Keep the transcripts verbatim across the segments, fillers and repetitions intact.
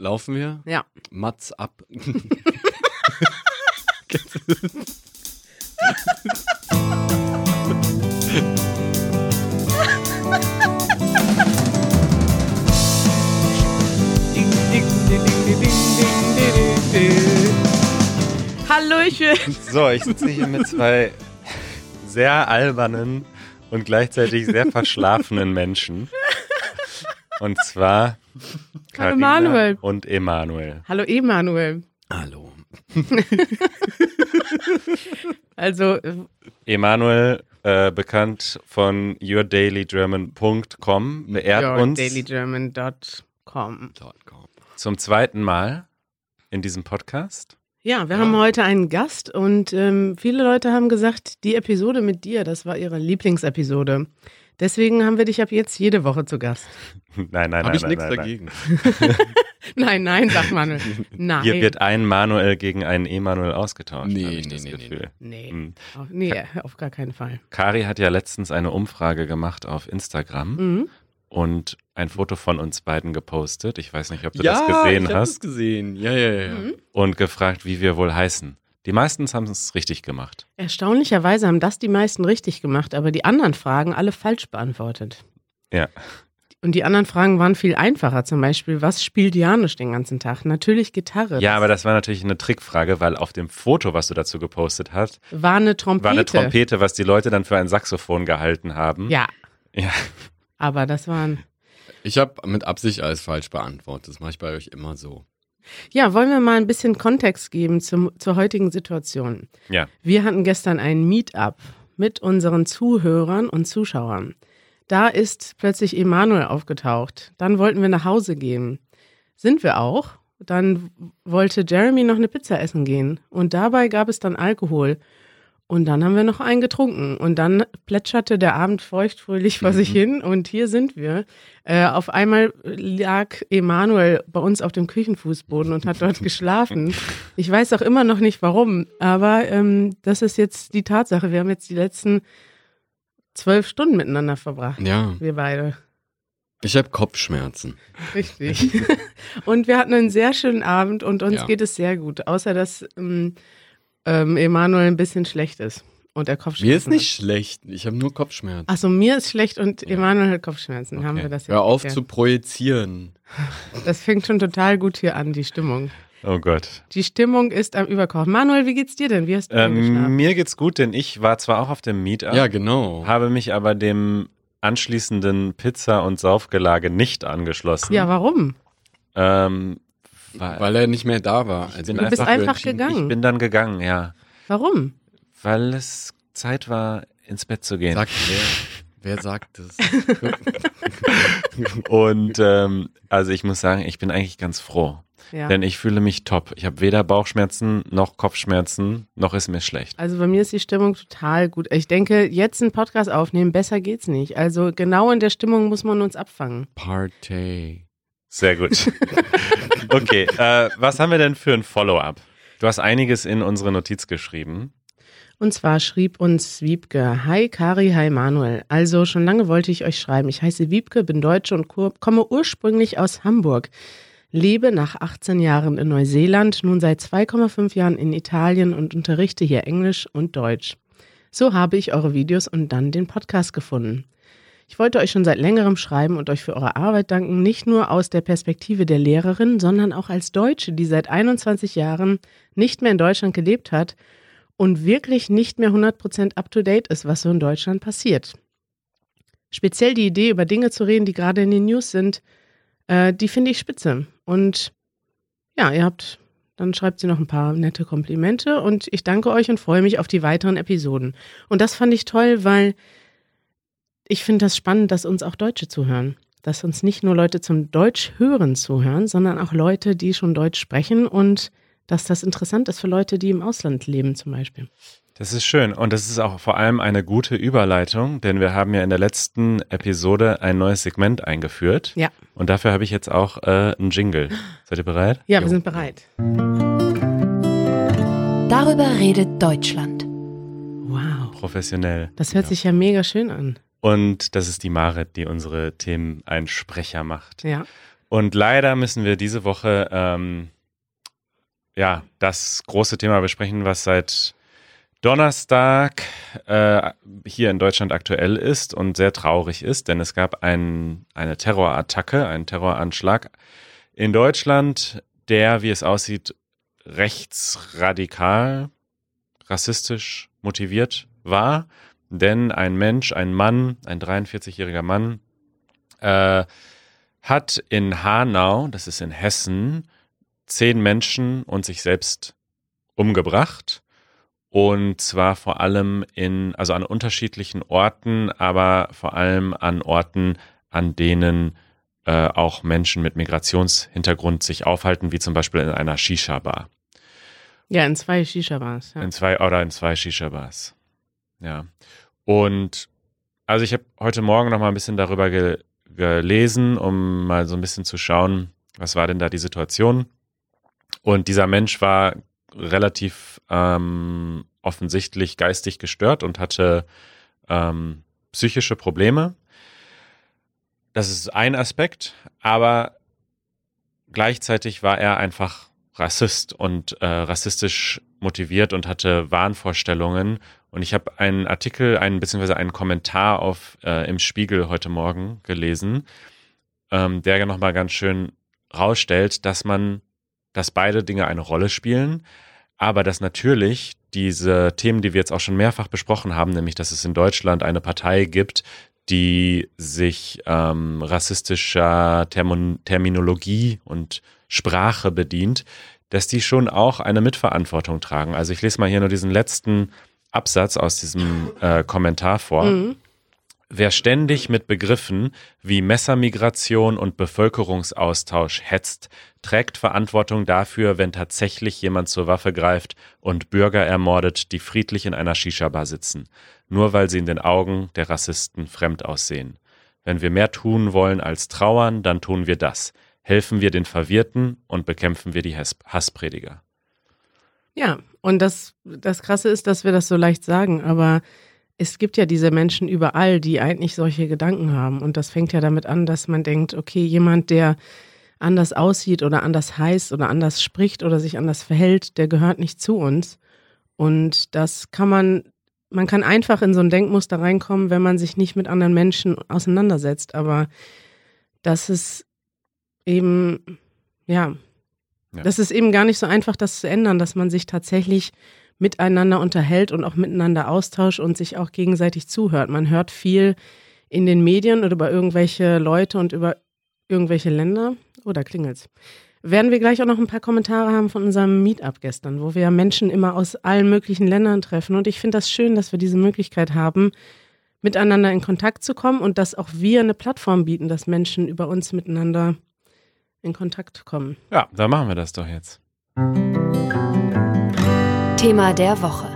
Laufen wir? Ja. Mats ab. Hallöchen. So, ich sitze hier mit zwei sehr albernen und gleichzeitig sehr verschlafenen Menschen. Und zwar Karina und Emanuel. Hallo Emanuel. Hallo. Also Emanuel, äh, bekannt von your daily german dot com, beehrt uns. your daily german dot com. Zum zweiten Mal in diesem Podcast. Ja, wir haben heute einen Gast und ähm, viele Leute haben gesagt, die Episode mit dir, das war ihre Lieblingsepisode. Deswegen haben wir dich ab jetzt jede Woche zu Gast. Nein, nein, nein. Habe ich nichts dagegen. Nein, nein, sagt Manuel. Nein. Hier wird ein Manuel gegen einen Emanuel ausgetauscht. Nee, ich nee, das nee, Gefühl. nee, nee. Hm. Nee, Ka- auf gar keinen Fall. Cari hat ja letztens eine Umfrage gemacht auf Instagram mhm. und ein Foto von uns beiden gepostet. Ich weiß nicht, ob du ja, das gesehen ich hast. Ja, ich habe das gesehen. Ja, ja, ja. Mhm. Und gefragt, wie wir wohl heißen. Die meisten haben es richtig gemacht. Erstaunlicherweise haben das die meisten richtig gemacht, aber die anderen Fragen alle falsch beantwortet. Ja. Und die anderen Fragen waren viel einfacher. Zum Beispiel, was spielt Janusz den ganzen Tag? Natürlich Gitarre. Ja, aber das war natürlich eine Trickfrage, weil auf dem Foto, was du dazu gepostet hast, war eine Trompete. War eine Trompete, was die Leute dann für ein Saxophon gehalten haben. Ja. Ja. Aber das waren... Ich habe mit Absicht alles falsch beantwortet. Das mache ich bei euch immer so. Ja, wollen wir mal ein bisschen Kontext geben zum, zur heutigen Situation. Ja. Wir hatten gestern ein Meetup mit unseren Zuhörern und Zuschauern. Da ist plötzlich Emanuel aufgetaucht. Dann wollten wir nach Hause gehen. Sind wir auch. Dann wollte Jeremy noch eine Pizza essen gehen. Und dabei gab es dann Alkohol. Und dann haben wir noch einen getrunken. Und dann plätscherte der Abend feuchtfröhlich vor sich hin. Und hier sind wir. Äh, auf einmal lag Emanuel bei uns auf dem Küchenfußboden und hat dort geschlafen. Ich weiß auch immer noch nicht, warum. Aber ähm, das ist jetzt die Tatsache. Wir haben jetzt die letzten zwölf Stunden miteinander verbracht. Ja. Wir beide. Ich habe Kopfschmerzen. Richtig. Und wir hatten einen sehr schönen Abend. Und uns ja. geht es sehr gut. Außer, dass... Ähm, Ähm, Emanuel ein bisschen schlecht ist und er Kopfschmerzen hat. Mir ist nicht schlecht, ich habe nur Kopfschmerzen. Achso, mir ist schlecht und ja. Emanuel hat Kopfschmerzen, okay. Haben wir das jetzt. Hör auf ja. zu projizieren. Das fängt schon total gut hier an, die Stimmung. Oh Gott. Die Stimmung ist am Überkochen. Manuel, wie geht's dir denn? Wie hast du ähm, geschlafen? Mir geht's gut, denn ich war zwar auch auf dem Meetup, ja, genau. habe mich aber dem anschließenden Pizza- und Saufgelage nicht angeschlossen. Ja, warum? Ähm... Weil, weil er nicht mehr da war. Also du bist einfach gegangen. Ich bin dann gegangen, ja. Warum? Weil es Zeit war, ins Bett zu gehen. Sagt wer, wer sagt das? Und ähm, also ich muss sagen, ich bin eigentlich ganz froh. Ja. Denn ich fühle mich top. Ich habe weder Bauchschmerzen noch Kopfschmerzen, noch ist mir schlecht. Also bei mir ist die Stimmung total gut. Ich denke, jetzt einen Podcast aufnehmen, besser geht's nicht. Also genau in der Stimmung muss man uns abfangen. Party. Sehr gut. Okay, äh, was haben wir denn für ein Follow-up? Du hast einiges in unsere Notiz geschrieben. Und zwar schrieb uns Wiebke, hi Cari, hi Manuel. Also schon lange wollte ich euch schreiben. Ich heiße Wiebke, bin Deutsche und komme ursprünglich aus Hamburg. Lebe nach achtzehn Jahren in Neuseeland, nun seit zwei Komma fünf Jahren in Italien und unterrichte hier Englisch und Deutsch. So habe ich eure Videos und dann den Podcast gefunden. Ich wollte euch schon seit längerem schreiben und euch für eure Arbeit danken, nicht nur aus der Perspektive der Lehrerin, sondern auch als Deutsche, die seit einundzwanzig Jahren nicht mehr in Deutschland gelebt hat und wirklich nicht mehr hundert Prozent up-to-date ist, was so in Deutschland passiert. Speziell die Idee, über Dinge zu reden, die gerade in den News sind, äh, die finde ich spitze. Und ja, ihr habt, dann schreibt sie noch ein paar nette Komplimente und ich danke euch und freue mich auf die weiteren Episoden. Und das fand ich toll, weil... Ich finde das spannend, dass uns auch Deutsche zuhören. Dass uns nicht nur Leute zum Deutsch hören zuhören, sondern auch Leute, die schon Deutsch sprechen und dass das interessant ist für Leute, die im Ausland leben zum Beispiel. Das ist schön und das ist auch vor allem eine gute Überleitung, denn wir haben ja in der letzten Episode ein neues Segment eingeführt. Ja. Und dafür habe ich jetzt auch äh, einen Jingle. Seid ihr bereit? Ja, jo. Wir sind bereit. Darüber redet Deutschland. Wow. Professionell. Das hört ja. sich ja mega schön an. Und das ist die Mahret, die unsere Themen ein Sprecher macht. Ja. Und leider müssen wir diese Woche ähm, ja, das große Thema besprechen, was seit Donnerstag äh, hier in Deutschland aktuell ist und sehr traurig ist, denn es gab ein, eine Terrorattacke, einen Terroranschlag in Deutschland, der, wie es aussieht, rechtsradikal, rassistisch motiviert war. Denn ein Mensch, ein Mann, ein dreiundvierzigjähriger Mann, äh, hat in Hanau, das ist in Hessen, zehn Menschen und sich selbst umgebracht. Und zwar vor allem in, also an unterschiedlichen Orten, aber vor allem an Orten, an denen äh, auch Menschen mit Migrationshintergrund sich aufhalten, wie zum Beispiel in einer Shisha-Bar. Ja, in zwei Shisha-Bars. Ja. In zwei, oder in zwei Shisha-Bars. Ja. Und also ich habe heute Morgen noch mal ein bisschen darüber ge- gelesen, um mal so ein bisschen zu schauen, was war denn da die Situation. Und dieser Mensch war relativ ähm, offensichtlich geistig gestört und hatte ähm, psychische Probleme. Das ist ein Aspekt, aber gleichzeitig war er einfach Rassist und äh, rassistisch motiviert und hatte Wahnvorstellungen. Und ich habe einen Artikel, einen beziehungsweise einen Kommentar auf äh, im Spiegel heute Morgen gelesen, ähm, der nochmal ganz schön rausstellt, dass man dass beide Dinge eine Rolle spielen, aber dass natürlich diese Themen, die wir jetzt auch schon mehrfach besprochen haben, nämlich dass es in Deutschland eine Partei gibt, die sich ähm, rassistischer Termin- Terminologie und Sprache bedient, dass die schon auch eine Mitverantwortung tragen. Also ich lese mal hier nur diesen letzten Absatz aus diesem äh, Kommentar vor. Mhm. Wer ständig mit Begriffen wie Messermigration und Bevölkerungsaustausch hetzt, trägt Verantwortung dafür, wenn tatsächlich jemand zur Waffe greift und Bürger ermordet, die friedlich in einer Shisha-Bar sitzen, nur weil sie in den Augen der Rassisten fremd aussehen. Wenn wir mehr tun wollen als trauern, dann tun wir das. Helfen wir den Verwirrten und bekämpfen wir die Hass- Hassprediger. Ja, und das, das Krasse ist, dass wir das so leicht sagen, aber es gibt ja diese Menschen überall, die eigentlich solche Gedanken haben. Und das fängt ja damit an, dass man denkt, okay, jemand, der anders aussieht oder anders heißt oder anders spricht oder sich anders verhält, der gehört nicht zu uns. Und das kann man, man kann einfach in so ein Denkmuster reinkommen, wenn man sich nicht mit anderen Menschen auseinandersetzt. Aber das ist eben, ja, ja. das ist eben gar nicht so einfach, das zu ändern, dass man sich tatsächlich miteinander unterhält und auch miteinander austauscht und sich auch gegenseitig zuhört. Man hört viel in den Medien oder über irgendwelche Leute und über irgendwelche Länder. Oh, da klingelt's. Werden wir gleich auch noch ein paar Kommentare haben von unserem Meetup gestern, wo wir Menschen immer aus allen möglichen Ländern treffen. Und ich finde das schön, dass wir diese Möglichkeit haben, miteinander in Kontakt zu kommen und dass auch wir eine Plattform bieten, dass Menschen über uns miteinander in Kontakt kommen. Ja, da machen wir das doch jetzt. Thema der Woche.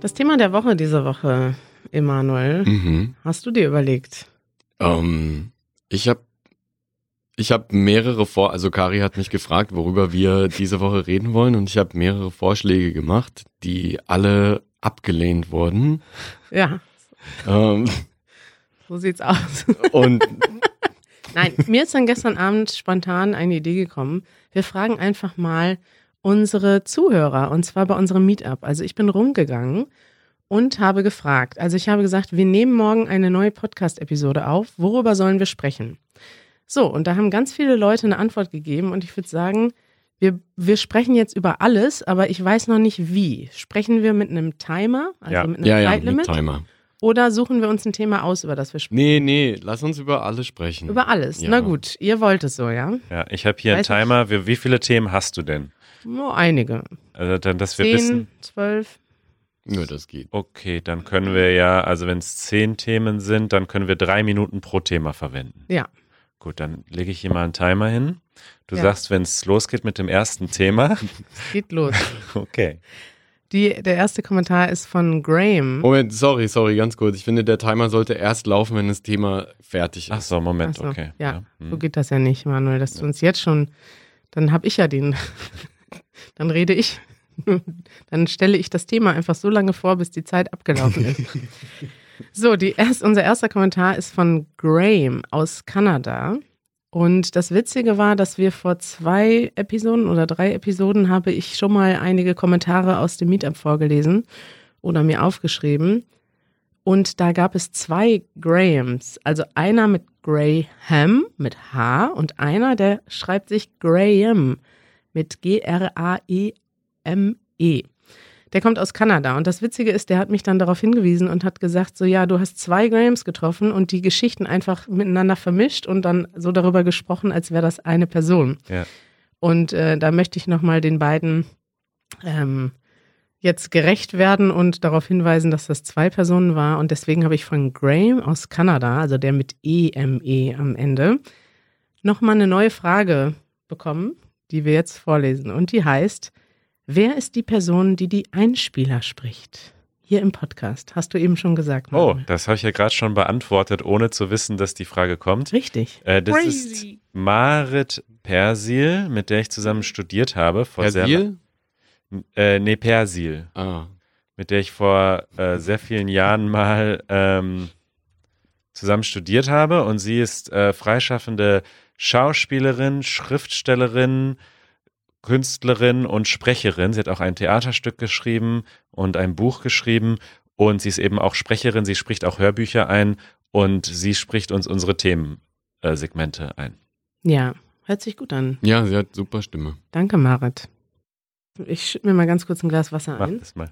Das Thema der Woche diese Woche, Emanuel, mhm. hast du dir überlegt? Ähm, ich habe ich hab mehrere Vor... Also Cari hat mich gefragt, worüber wir diese Woche reden wollen, und ich habe mehrere Vorschläge gemacht, die alle abgelehnt wurden. Ja. Ähm, so sieht's aus. Und... Nein, mir ist dann gestern Abend spontan eine Idee gekommen. Wir fragen einfach mal unsere Zuhörer, und zwar bei unserem Meetup. Also ich bin rumgegangen und habe gefragt. Also ich habe gesagt, wir nehmen morgen eine neue Podcast-Episode auf. Worüber sollen wir sprechen? So, und da haben ganz viele Leute eine Antwort gegeben, und ich würde sagen, wir, wir sprechen jetzt über alles, aber ich weiß noch nicht wie. Sprechen wir mit einem Timer, also ja. mit einem ja, Zeitlimit? Ja, mit Timer. Oder suchen wir uns ein Thema aus, über das wir sprechen? Nee, nee, lass uns über alles sprechen. Über alles, ja. Na gut, ihr wollt es so, ja? Ja, ich habe hier weiß einen Timer. Wie, wie viele Themen hast du denn? Nur einige. Also dann, dass wir zehn, wissen. zwölf. Nur das geht. Okay, dann können wir ja, also wenn es zehn Themen sind, dann können wir drei Minuten pro Thema verwenden. Ja. Gut, dann lege ich hier mal einen Timer hin. Du ja. sagst, wenn es losgeht mit dem ersten Thema. Es geht los. Okay. Die, der erste Kommentar ist von Graham. Moment, sorry, sorry, ganz kurz. Ich finde, der Timer sollte erst laufen, wenn das Thema fertig ist. Ach so, Moment, Ach so, okay. Ja, ja. Hm. so geht das ja nicht, Manuel, dass ja. du uns jetzt schon, dann habe ich ja den... Dann rede ich, dann stelle ich das Thema einfach so lange vor, bis die Zeit abgelaufen ist. So, die erst, unser erster Kommentar ist von Graham aus Kanada. Und das Witzige war, dass wir vor zwei Episoden oder drei Episoden habe ich schon mal einige Kommentare aus dem Meetup vorgelesen oder mir aufgeschrieben. Und da gab es zwei Grahams, also einer mit Graham, mit H, und einer, der schreibt sich Graham, mit G R A E M E. Der kommt aus Kanada und das Witzige ist, der hat mich dann darauf hingewiesen und hat gesagt, so ja, du hast zwei Grahams getroffen und die Geschichten einfach miteinander vermischt und dann so darüber gesprochen, als wäre das eine Person. Ja. Und äh, da möchte ich nochmal den beiden ähm, jetzt gerecht werden und darauf hinweisen, dass das zwei Personen war, und deswegen habe ich von Graham aus Kanada, also der mit E M E am Ende, nochmal eine neue Frage bekommen, die wir jetzt vorlesen, und die heißt: Wer ist die Person, die die Einspieler spricht? Hier im Podcast, hast du eben schon gesagt. Manuel. Oh, das habe ich ja gerade schon beantwortet, ohne zu wissen, dass die Frage kommt. Richtig. Äh, das Crazy. Ist Mahret Persil, mit der ich zusammen studiert habe. Vor Persil? Sehr, äh, nee, Persil. Ah. Mit der ich vor äh, sehr vielen Jahren mal ähm, zusammen studiert habe. Und sie ist äh, freischaffende Schauspielerin, Schriftstellerin, Künstlerin und Sprecherin. Sie hat auch ein Theaterstück geschrieben und ein Buch geschrieben, und sie ist eben auch Sprecherin, sie spricht auch Hörbücher ein und sie spricht uns unsere Themensegmente ein. Ja, hört sich gut an. Ja, sie hat super Stimme. Danke, Mahret. Ich schütte mir mal ganz kurz ein Glas Wasser Mach ein. Mach das mal.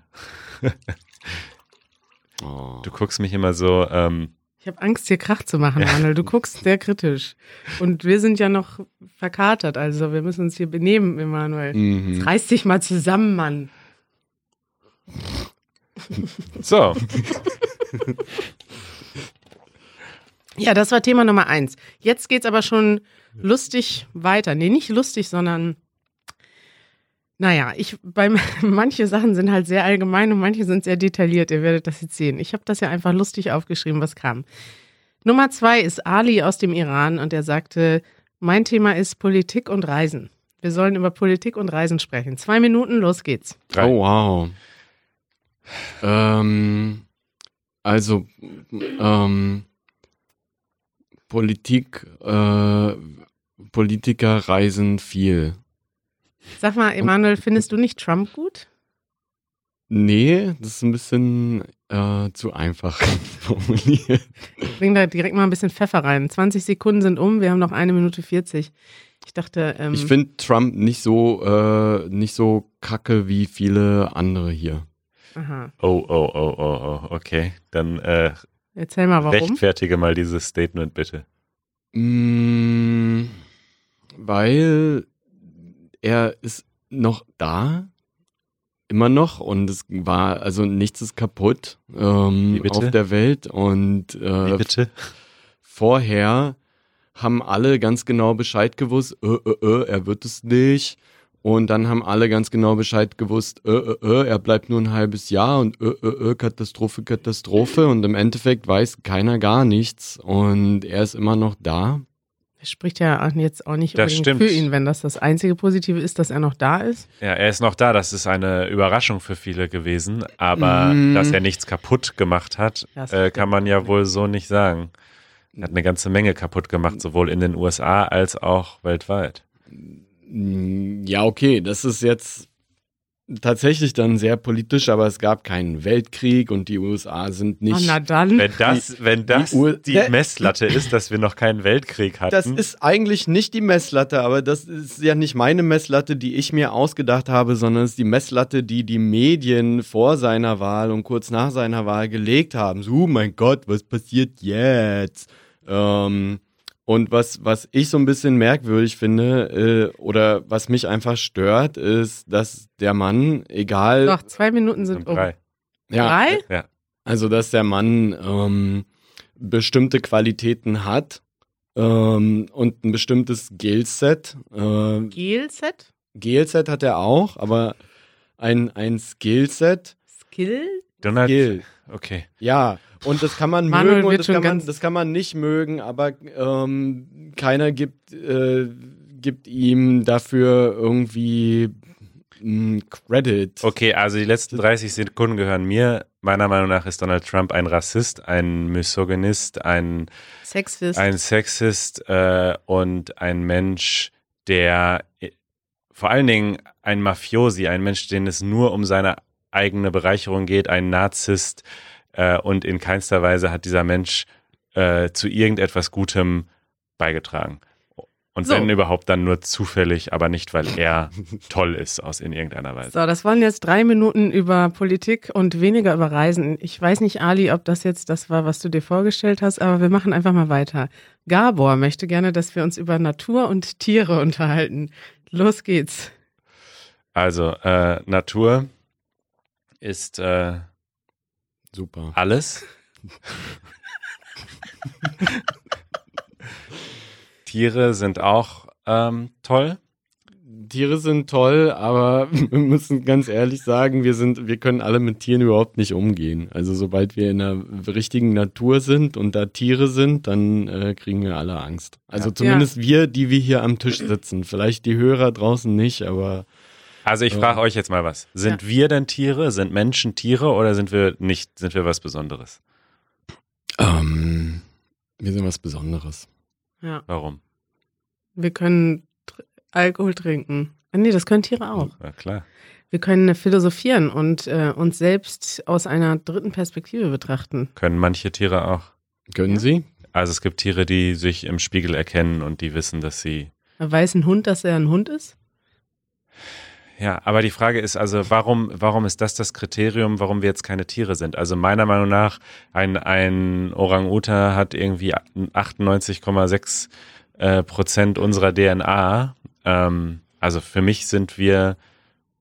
Oh. Du guckst mich immer so... Ähm, ich habe Angst, hier Krach zu machen, Manuel. Ja. Du guckst sehr kritisch. Und wir sind ja noch verkatert, also wir müssen uns hier benehmen, Emanuel. Mhm. Jetzt reiß dich mal zusammen, Mann. So. Ja, das war Thema Nummer eins. Jetzt geht's aber schon lustig weiter. Nee, nicht lustig, sondern... Naja, ich, bei, manche Sachen sind halt sehr allgemein und manche sind sehr detailliert. Ihr werdet das jetzt sehen. Ich habe das ja einfach lustig aufgeschrieben, was kam. Nummer zwei ist Ali aus dem Iran, und er sagte, mein Thema ist Politik und Reisen. Wir sollen über Politik und Reisen sprechen. Zwei Minuten, los geht's. Oh, wow. ähm, also, ähm, Politik, äh, Politiker reisen viel. Sag mal, Emanuel, findest du nicht Trump gut? Nee, das ist ein bisschen äh, zu einfach formuliert. Ich bring da direkt mal ein bisschen Pfeffer rein. zwanzig Sekunden sind um, wir haben noch eine Minute vierzig. Ich dachte... Ähm, ich finde Trump nicht so, äh, nicht so kacke wie viele andere hier. Aha. Oh, oh, oh, oh, oh, okay. Dann äh, erzähl mal, warum. Rechtfertige mal dieses Statement, bitte. Mm, weil... Er ist noch da, immer noch, und es war, also nichts ist kaputt ähm, auf der Welt, und äh, Wie bitte? Vorher haben alle ganz genau Bescheid gewusst, ö, ö, ö, er wird es nicht, und dann haben alle ganz genau Bescheid gewusst, ö, ö, ö, er bleibt nur ein halbes Jahr, und ö, ö, ö, Katastrophe, Katastrophe, und im Endeffekt weiß keiner gar nichts, und er ist immer noch da. Spricht ja jetzt auch nicht unbedingt für ihn, wenn das das einzige Positive ist, dass er noch da ist. Ja, er ist noch da. Das ist eine Überraschung für viele gewesen. Aber mm. dass er nichts kaputt gemacht hat, äh, kann man ja wohl so nicht sagen. Er hat eine ganze Menge kaputt gemacht, sowohl in den U S A als auch weltweit. Ja, okay. Das ist jetzt tatsächlich dann sehr politisch, aber es gab keinen Weltkrieg und die U S A sind nicht... Oh, na dann. Wenn das, wenn das die, U- die Messlatte ist, dass wir noch keinen Weltkrieg hatten. Das ist eigentlich nicht die Messlatte, aber das ist ja nicht meine Messlatte, die ich mir ausgedacht habe, sondern es ist die Messlatte, die die Medien vor seiner Wahl und kurz nach seiner Wahl gelegt haben. So, oh mein Gott, was passiert jetzt? Ähm... Und was, was ich so ein bisschen merkwürdig finde, äh, oder was mich einfach stört, ist, dass der Mann, egal... Doch, zwei Minuten sind um. Drei? Ja, drei? Ja. Also, dass der Mann ähm, bestimmte Qualitäten hat ähm, und ein bestimmtes Skillset. Äh, Skillset? Skillset hat er auch, aber ein, ein Skillset. Skill? Donald. Skill. Okay. Ja, und das kann man Manuel mögen und das kann man, das kann man nicht mögen, aber ähm, keiner gibt, äh, gibt ihm dafür irgendwie Credit. Okay, also die letzten dreißig Sekunden gehören mir. Meiner Meinung nach ist Donald Trump ein Rassist, ein Misogynist, ein Sexist, ein Sexist äh, und ein Mensch, der äh, vor allen Dingen ein Mafiosi, ein Mensch, den es nur um seine eigene Bereicherung geht, ein Narzisst. Äh, und in keinster Weise hat dieser Mensch äh, zu irgendetwas Gutem beigetragen. Und so. Wenn überhaupt, dann nur zufällig, aber nicht, weil er toll ist aus in irgendeiner Weise. So, das waren jetzt drei Minuten über Politik und weniger über Reisen. Ich weiß nicht, Ali, ob das jetzt das war, was du dir vorgestellt hast, aber wir machen einfach mal weiter. Gabor möchte gerne, dass wir uns über Natur und Tiere unterhalten. Los geht's. Also, äh, Natur ist äh, super. Alles. Tiere sind auch ähm, toll. Tiere sind toll, aber wir müssen ganz ehrlich sagen, wir sind, wir können alle mit Tieren überhaupt nicht umgehen. Also sobald wir in der richtigen Natur sind und da Tiere sind, dann äh, kriegen wir alle Angst. Also ja. zumindest ja. wir, die wir hier am Tisch sitzen. Vielleicht die Hörer draußen nicht, aber... Also ich äh, frage euch jetzt mal was. Sind ja. wir denn Tiere? Sind Menschen Tiere oder sind wir nicht? Sind wir was Besonderes? Ähm, wir sind was Besonderes. Ja. Warum? Wir können tr- Alkohol trinken. Ah, nee, das können Tiere auch. Ja, klar. Wir können philosophieren und äh, uns selbst aus einer dritten Perspektive betrachten. Können manche Tiere auch. Können ja. sie? Also es gibt Tiere, die sich im Spiegel erkennen und die wissen, dass sie... Weiß ein Hund, dass er ein Hund ist? Ja, aber die Frage ist also, warum, warum ist das das Kriterium, warum wir jetzt keine Tiere sind? Also meiner Meinung nach, ein, ein Orang-Utan hat irgendwie achtundneunzig Komma sechs äh, Prozent unserer D N A. Ähm, also für mich sind wir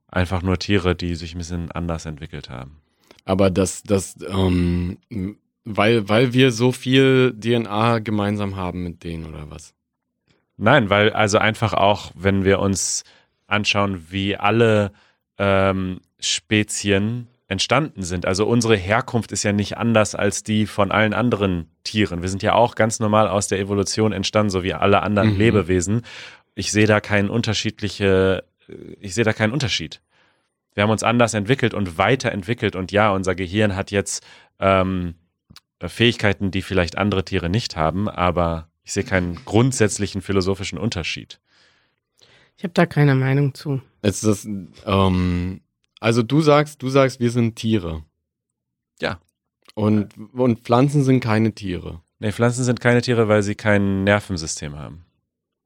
einfach nur Tiere, die sich ein bisschen anders entwickelt haben. Aber das, das ähm, weil, weil wir so viel D N A gemeinsam haben mit denen, oder was? Nein, weil also einfach auch, wenn wir uns... anschauen, wie alle ähm, Spezien entstanden sind. Also unsere Herkunft ist ja nicht anders als die von allen anderen Tieren. Wir sind ja auch ganz normal aus der Evolution entstanden, so wie alle anderen mhm. Lebewesen. Ich sehe da keinen unterschiedliche, ich sehe da keinen Unterschied. Wir haben uns anders entwickelt und weiterentwickelt und ja, unser Gehirn hat jetzt ähm, Fähigkeiten, die vielleicht andere Tiere nicht haben, aber ich sehe keinen grundsätzlichen philosophischen Unterschied. Ich habe da keine Meinung zu. Ist das, ähm, also du sagst, du sagst, wir sind Tiere. Ja. Und, und Pflanzen sind keine Tiere. Nee, Pflanzen sind keine Tiere, weil sie kein Nervensystem haben.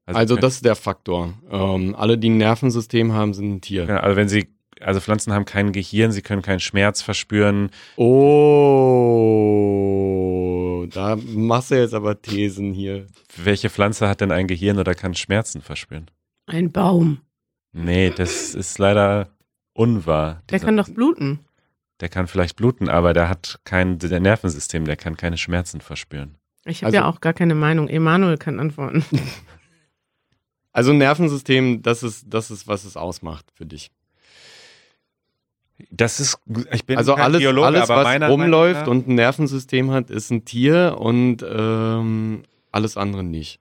Also, also das ist der Faktor. Ähm, alle, die ein Nervensystem haben, sind ein Tier. Genau, also wenn sie, also Pflanzen haben kein Gehirn, sie können keinen Schmerz verspüren. Oh, da machst du jetzt aber Thesen hier. Welche Pflanze hat denn ein Gehirn oder kann Schmerzen verspüren? Ein Baum. Nee, das ist leider unwahr. Der kann doch bluten. Der kann vielleicht bluten, aber der hat kein der Nervensystem, der kann keine Schmerzen verspüren. Ich habe also, ja auch gar keine Meinung. Emanuel kann antworten. Also Nervensystem, das ist, das ist, was es ausmacht für dich. Das ist, ich bin also kein alles, Biologe, alles, aber was rumläuft und ein Nervensystem hat, ist ein Tier und ähm, alles andere nicht.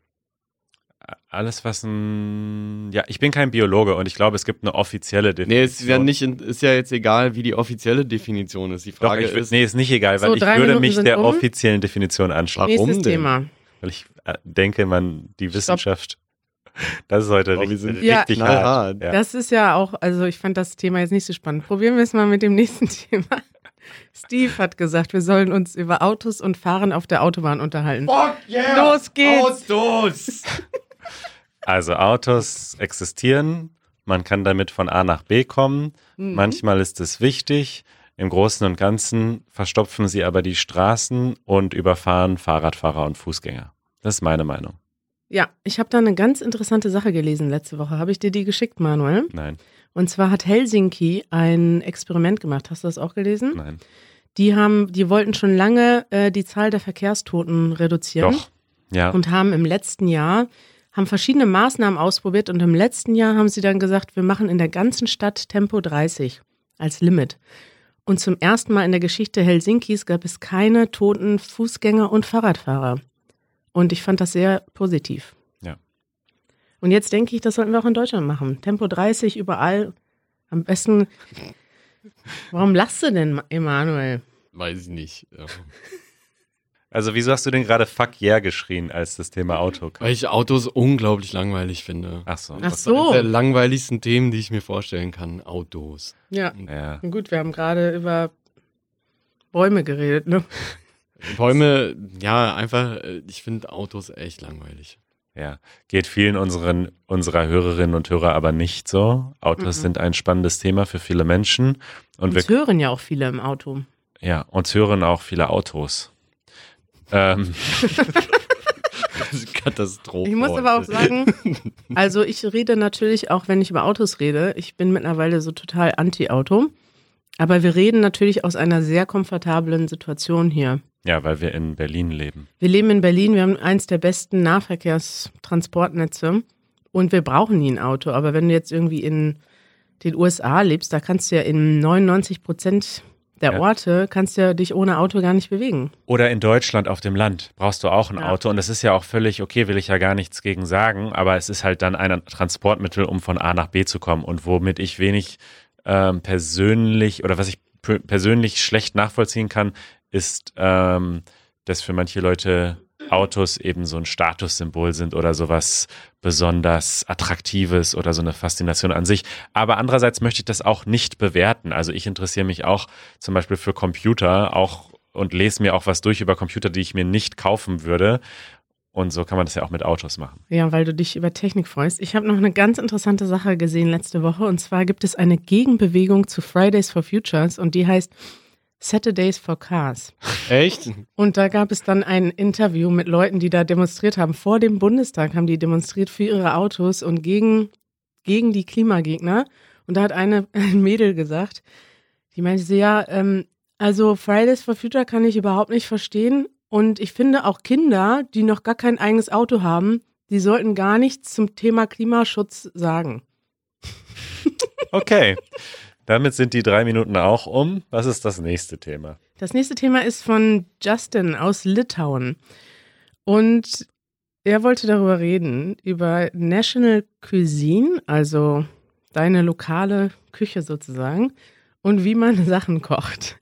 Alles, was ein... Ja, ich bin kein Biologe und ich glaube, es gibt eine offizielle Definition. Nee, ist ja, nicht, ist ja jetzt egal, wie die offizielle Definition ist. Die Frage Doch, ich, ist... Nee, ist nicht egal, weil so, ich würde Minuten mich der um. offiziellen Definition anschlagen. Warum denn? Thema. Weil ich denke, man, die Wissenschaft... Stop. Das ist heute oh, richtig, sind ja, richtig na, hart. Ja. Das ist ja auch... Also ich fand das Thema jetzt nicht so spannend. Probieren wir es mal mit dem nächsten Thema. Steve hat gesagt, wir sollen uns über Autos und Fahren auf der Autobahn unterhalten. Fuck yeah! Los geht's! Autos! Also Autos existieren, man kann damit von A nach B kommen, mhm. manchmal ist es wichtig, im Großen und Ganzen verstopfen sie aber die Straßen und überfahren Fahrradfahrer und Fußgänger. Das ist meine Meinung. Ja, ich habe da eine ganz interessante Sache gelesen letzte Woche. Habe ich dir die geschickt, Manuel? Nein. Und zwar hat Helsinki ein Experiment gemacht. Hast du das auch gelesen? Nein. Die haben, die wollten schon lange äh, die Zahl der Verkehrstoten reduzieren. Doch, ja. Und haben im letzten Jahr... haben verschiedene Maßnahmen ausprobiert und im letzten Jahr haben sie dann gesagt, wir machen in der ganzen Stadt Tempo dreißig als Limit. Und zum ersten Mal in der Geschichte Helsinkis gab es keine toten Fußgänger und Fahrradfahrer. Und ich fand das sehr positiv. Ja. Und jetzt denke ich, das sollten wir auch in Deutschland machen. Tempo dreißig überall, Am besten, warum lachst du denn, Emanuel? Weiß ich nicht. Ja. Also wieso hast du denn gerade Fuck yeah geschrien, als das Thema Auto kam? Weil ich Autos unglaublich langweilig finde. Ach so. Ach so. Das ist eine der langweiligsten Themen, die ich mir vorstellen kann, Autos. Ja, ja. Gut, wir haben gerade über Bäume geredet, ne? Bäume, ja, einfach, ich finde Autos echt langweilig. Ja, geht vielen unseren, unserer Hörerinnen und Hörer aber nicht so. Autos mhm. sind ein spannendes Thema für viele Menschen. Und uns wir, hören ja auch viele im Auto. Ja, uns hören auch viele Autos. Ähm. Katastrophe. Ich muss aber auch sagen, also ich rede natürlich auch, wenn ich über Autos rede, ich bin mittlerweile so total anti-Auto, aber wir reden natürlich aus einer sehr komfortablen Situation hier. Ja, weil wir in Berlin leben. Wir leben in Berlin, wir haben eins der besten Nahverkehrstransportnetze und wir brauchen nie ein Auto, aber wenn du jetzt irgendwie in den U S A lebst, da kannst du ja in neunundneunzig Prozent der ja. Orte kannst du ja dich ohne Auto gar nicht bewegen. Oder in Deutschland auf dem Land brauchst du auch ein ja. Auto. Und das ist ja auch völlig okay, will ich ja gar nichts gegen sagen. Aber es ist halt dann ein Transportmittel, um von A nach B zu kommen. Und womit ich wenig ähm, persönlich oder was ich p- persönlich schlecht nachvollziehen kann, ist, ähm, dass für manche Leute Autos eben so ein Statussymbol sind oder sowas besonders Attraktives oder so eine Faszination an sich. Aber andererseits möchte ich das auch nicht bewerten. Also ich interessiere mich auch zum Beispiel für Computer auch und lese mir auch was durch über Computer, die ich mir nicht kaufen würde. Und so kann man das ja auch mit Autos machen. Ja, weil du dich über Technik freust. Ich habe noch eine ganz interessante Sache gesehen letzte Woche. Und zwar gibt es eine Gegenbewegung zu Fridays for Futures und die heißt Saturdays for Cars. Echt? Und da gab es dann ein Interview mit Leuten, die da demonstriert haben. Vor dem Bundestag haben die demonstriert für ihre Autos und gegen, gegen die Klimagegner. Und da hat eine ein Mädel gesagt, die meinte so, ja, ähm, also Fridays for Future kann ich überhaupt nicht verstehen. Und ich finde auch Kinder, die noch gar kein eigenes Auto haben, die sollten gar nichts zum Thema Klimaschutz sagen. Okay. Damit sind die drei Minuten auch um. Was ist das nächste Thema? Das nächste Thema ist von Justin aus Litauen. Und er wollte darüber reden, über National Cuisine, also deine lokale Küche sozusagen, und wie man Sachen kocht.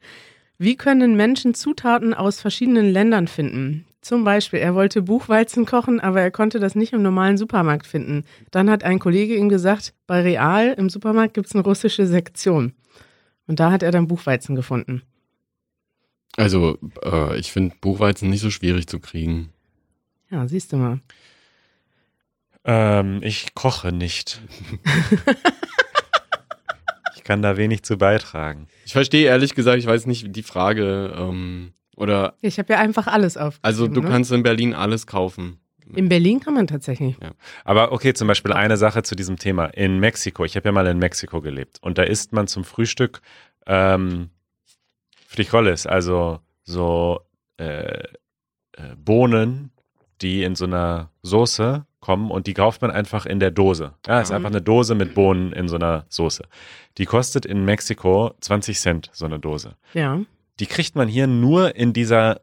Wie können Menschen Zutaten aus verschiedenen Ländern finden? Zum Beispiel, er wollte Buchweizen kochen, aber er konnte das nicht im normalen Supermarkt finden. Dann hat ein Kollege ihm gesagt, bei Real im Supermarkt gibt es eine russische Sektion. Und da hat er dann Buchweizen gefunden. Also äh, ich finde Buchweizen nicht so schwierig zu kriegen. Ja, siehst du mal. Ähm, ich koche nicht. Ich kann da wenig zu beitragen. Ich verstehe ehrlich gesagt, ich weiß nicht, die Frage... Ähm Oder ich habe ja einfach alles aufgeschrieben. Also du ne? kannst in Berlin alles kaufen. In Berlin kann man tatsächlich. Ja. Aber okay, zum Beispiel eine Sache zu diesem Thema. In Mexiko, ich habe ja mal in Mexiko gelebt. Und da isst man zum Frühstück ähm, Frijoles, also so äh, äh, Bohnen, die in so einer Soße kommen. Und die kauft man einfach in der Dose. Ja, ist mhm. einfach eine Dose mit Bohnen in so einer Soße. Die kostet in Mexiko zwanzig Cent, so eine Dose. Ja. Die kriegt man hier nur in dieser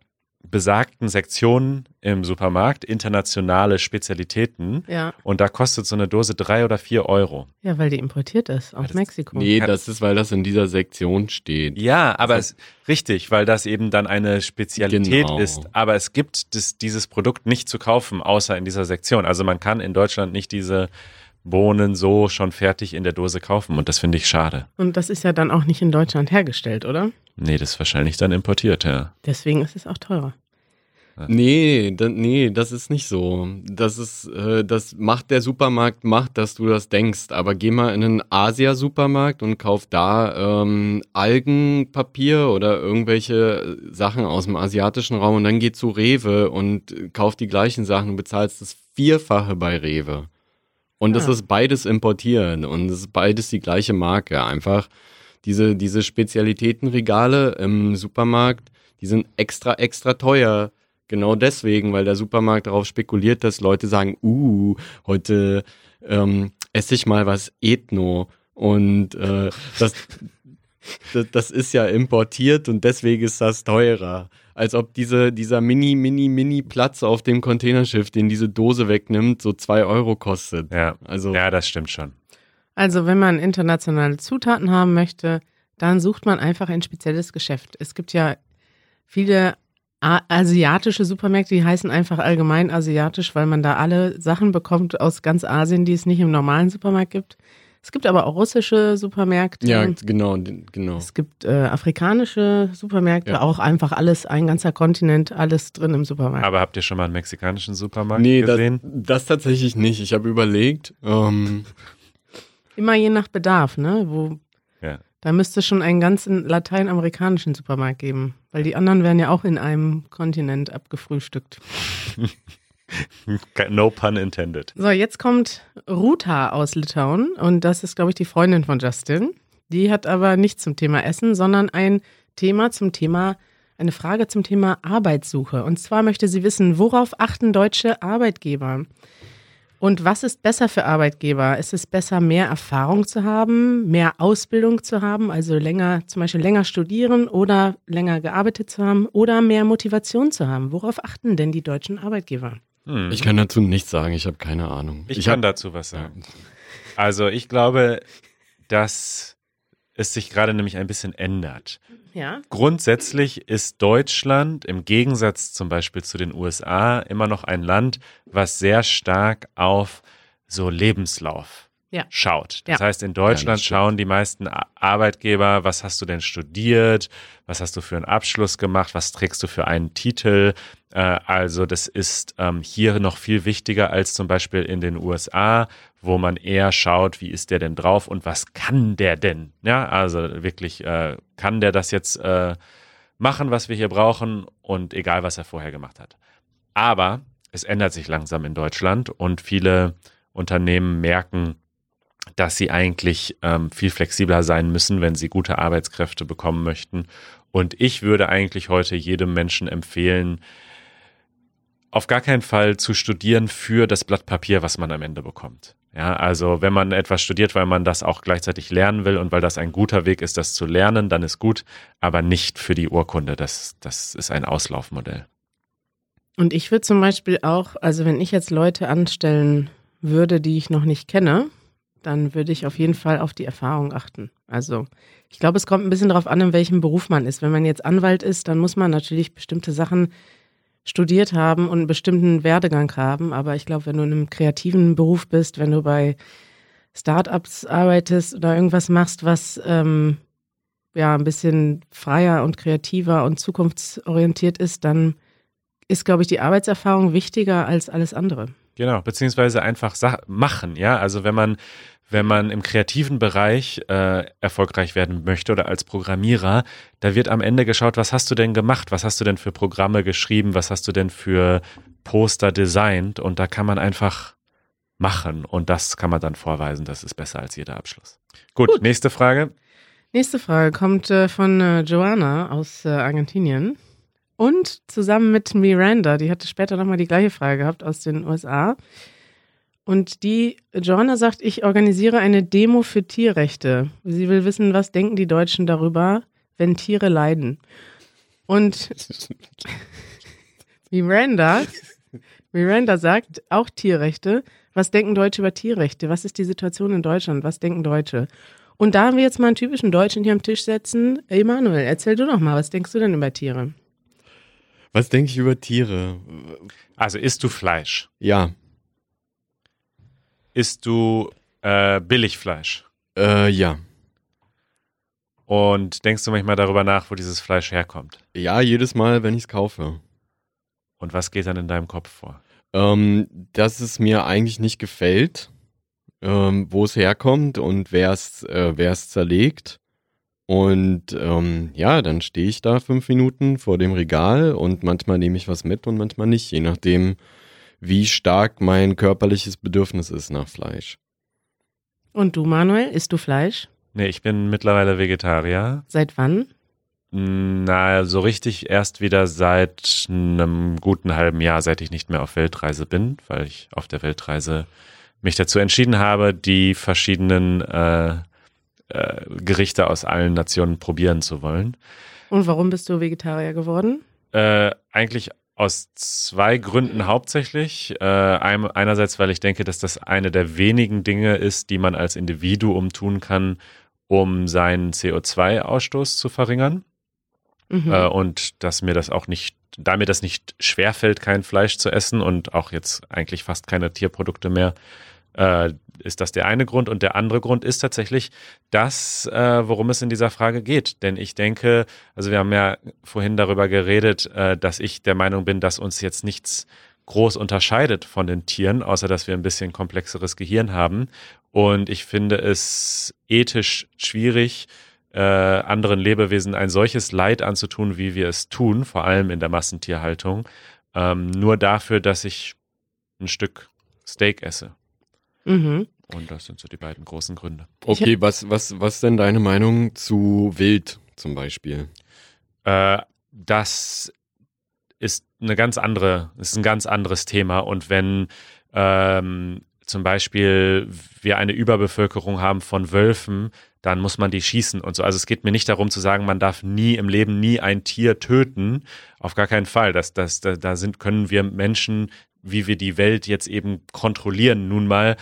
besagten Sektion im Supermarkt, internationale Spezialitäten. Ja. Und da kostet so eine Dose drei oder vier Euro. Ja, weil die importiert ist aus das, Mexiko. Nee, das ist, weil das in dieser Sektion steht. Ja, aber das heißt, es, richtig, weil das eben dann eine Spezialität genau. ist. Aber es gibt das, dieses Produkt nicht zu kaufen, außer in dieser Sektion. Also man kann in Deutschland nicht diese Bohnen so schon fertig in der Dose kaufen und das finde ich schade. Und das ist ja dann auch nicht in Deutschland hergestellt, oder? Nee, das ist wahrscheinlich dann importiert, ja. Deswegen ist es auch teurer. Nee, da, nee, das ist nicht so. Das ist, äh, das macht der Supermarkt, macht, dass du das denkst. Aber geh mal in einen Asia-Supermarkt und kauf da ähm, Algenpapier oder irgendwelche Sachen aus dem asiatischen Raum und dann geh zu Rewe und kauf die gleichen Sachen und bezahlst das Vierfache bei Rewe. Und das ah. ist beides importieren und es ist beides die gleiche Marke. Einfach diese, diese Spezialitätenregale im Supermarkt, die sind extra, extra teuer. Genau deswegen, weil der Supermarkt darauf spekuliert, dass Leute sagen, uh, heute ähm, esse ich mal was Ethno. Und äh, das, das, das ist ja importiert und deswegen ist das teurer. Als ob diese, dieser mini, mini, mini Platz auf dem Containerschiff, den diese Dose wegnimmt, so zwei Euro kostet. Ja, also, ja, das stimmt schon. Also wenn man internationale Zutaten haben möchte, dann sucht man einfach ein spezielles Geschäft. Es gibt ja viele asiatische Supermärkte, die heißen einfach allgemein asiatisch, weil man da alle Sachen bekommt aus ganz Asien, die es nicht im normalen Supermarkt gibt. Es gibt aber auch russische Supermärkte. Ja, genau, genau. Es gibt äh, afrikanische Supermärkte, ja. Auch einfach alles, ein ganzer Kontinent, alles drin im Supermarkt. Aber habt ihr schon mal einen mexikanischen Supermarkt nee, gesehen? Nee, das, das tatsächlich nicht. Ich habe überlegt. Ähm. Immer je nach Bedarf, ne? Wo, ja. Da müsste es schon einen ganzen lateinamerikanischen Supermarkt geben, weil die anderen werden ja auch in einem Kontinent abgefrühstückt. No pun intended. So, jetzt kommt Ruta aus Litauen und das ist, glaube ich, die Freundin von Justin. Die hat aber nichts zum Thema Essen, sondern ein Thema zum Thema, eine Frage zum Thema Arbeitssuche. Und zwar möchte sie wissen, worauf achten deutsche Arbeitgeber? Und was ist besser für Arbeitgeber? Ist es besser, mehr Erfahrung zu haben, mehr Ausbildung zu haben, also länger, zum Beispiel länger studieren oder länger gearbeitet zu haben oder mehr Motivation zu haben? Worauf achten denn die deutschen Arbeitgeber? Hm. Ich kann dazu nichts sagen, ich habe keine Ahnung. Ich, ich kann hab... dazu was sagen. Also ich glaube, dass es sich gerade nämlich ein bisschen ändert. Ja. Grundsätzlich ist Deutschland im Gegensatz zum Beispiel zu den U S A immer noch ein Land, was sehr stark auf so Lebenslauf ja. schaut. Das ja. heißt, in Deutschland ja, schauen die meisten Arbeitgeber, was hast du denn studiert, was hast du für einen Abschluss gemacht, was trägst du für einen Titel. Also das ist hier noch viel wichtiger als zum Beispiel in den U S A, wo man eher schaut, wie ist der denn drauf und was kann der denn? Ja, also wirklich, äh, kann der das jetzt äh, machen, was wir hier brauchen und egal, was er vorher gemacht hat. Aber es ändert sich langsam in Deutschland und viele Unternehmen merken, dass sie eigentlich ähm, viel flexibler sein müssen, wenn sie gute Arbeitskräfte bekommen möchten. Und ich würde eigentlich heute jedem Menschen empfehlen, auf gar keinen Fall zu studieren für das Blatt Papier, was man am Ende bekommt. Ja, also wenn man etwas studiert, weil man das auch gleichzeitig lernen will und weil das ein guter Weg ist, das zu lernen, dann ist gut, aber nicht für die Urkunde. Das, das ist ein Auslaufmodell. Und ich würde zum Beispiel auch, also wenn ich jetzt Leute anstellen würde, die ich noch nicht kenne, dann würde ich auf jeden Fall auf die Erfahrung achten. Also ich glaube, es kommt ein bisschen darauf an, in welchem Beruf man ist. Wenn man jetzt Anwalt ist, dann muss man natürlich bestimmte Sachen studiert haben und einen bestimmten Werdegang haben, aber ich glaube, wenn du in einem kreativen Beruf bist, wenn du bei Startups arbeitest oder irgendwas machst, was ähm, ja ein bisschen freier und kreativer und zukunftsorientiert ist, dann ist, glaube ich, die Arbeitserfahrung wichtiger als alles andere. Genau, beziehungsweise einfach Sa- machen, ja, also wenn man Wenn man im kreativen Bereich äh, erfolgreich werden möchte oder als Programmierer, da wird am Ende geschaut, was hast du denn gemacht, was hast du denn für Programme geschrieben, was hast du denn für Poster designt und da kann man einfach machen und das kann man dann vorweisen, das ist besser als jeder Abschluss. Gut, Gut. nächste Frage. Nächste Frage kommt äh, von äh, Joanna aus äh, Argentinien und zusammen mit Miranda, die hatte später nochmal die gleiche Frage gehabt aus den U S A. Und die Joanna sagt, ich organisiere eine Demo für Tierrechte. Sie will wissen, was denken die Deutschen darüber, wenn Tiere leiden. Und Miranda, Miranda sagt, auch Tierrechte. Was denken Deutsche über Tierrechte? Was ist die Situation in Deutschland? Was denken Deutsche? Und da haben wir jetzt mal einen typischen Deutschen hier am Tisch setzen. Emanuel, erzähl du doch mal, was denkst du denn über Tiere? Was denke ich über Tiere? Also isst du Fleisch? Ja. Isst du äh, Billigfleisch? Äh, ja. Und denkst du manchmal darüber nach, wo dieses Fleisch herkommt? Ja, jedes Mal, wenn ich es kaufe. Und was geht dann in deinem Kopf vor? Ähm, dass es mir eigentlich nicht gefällt, ähm, wo es herkommt und wer es äh, wer es zerlegt. Und ähm, ja, dann stehe ich da fünf Minuten vor dem Regal und manchmal nehme ich was mit und manchmal nicht, je nachdem, wie stark mein körperliches Bedürfnis ist nach Fleisch. Und du, Manuel, isst du Fleisch? Nee, ich bin mittlerweile Vegetarier. Seit wann? Na, so richtig erst wieder seit einem guten halben Jahr, seit ich nicht mehr auf Weltreise bin, weil ich auf der Weltreise mich dazu entschieden habe, die verschiedenen äh, äh, Gerichte aus allen Nationen probieren zu wollen. Und warum bist du Vegetarier geworden? Äh, eigentlich Aus zwei Gründen hauptsächlich. Äh, einerseits, weil ich denke, dass das eine der wenigen Dinge ist, die man als Individuum tun kann, um seinen C O zwei Ausstoß zu verringern. Mhm. Äh, und dass mir das auch nicht, da mir das nicht schwerfällt, kein Fleisch zu essen und auch jetzt eigentlich fast keine Tierprodukte mehr, äh, ist das der eine Grund. Und der andere Grund ist tatsächlich das, äh, worum es in dieser Frage geht. Denn ich denke, also wir haben ja vorhin darüber geredet, äh, dass ich der Meinung bin, dass uns jetzt nichts groß unterscheidet von den Tieren, außer dass wir ein bisschen komplexeres Gehirn haben. Und ich finde es ethisch schwierig, äh, anderen Lebewesen ein solches Leid anzutun, wie wir es tun, vor allem in der Massentierhaltung, ähm, nur dafür, dass ich ein Stück Steak esse. Mhm. Und das sind so die beiden großen Gründe. Okay, was, was, was ist denn deine Meinung zu Wild zum Beispiel? Äh, das ist eine ganz andere, ist ein ganz anderes Thema. Und wenn ähm, zum Beispiel wir eine Überbevölkerung haben von Wölfen, dann muss man die schießen und so. Also es geht mir nicht darum zu sagen, man darf nie im Leben nie ein Tier töten. Auf gar keinen Fall. Das, das, da, da sind, können wir Menschen, wie wir die Welt jetzt eben kontrollieren, nun mal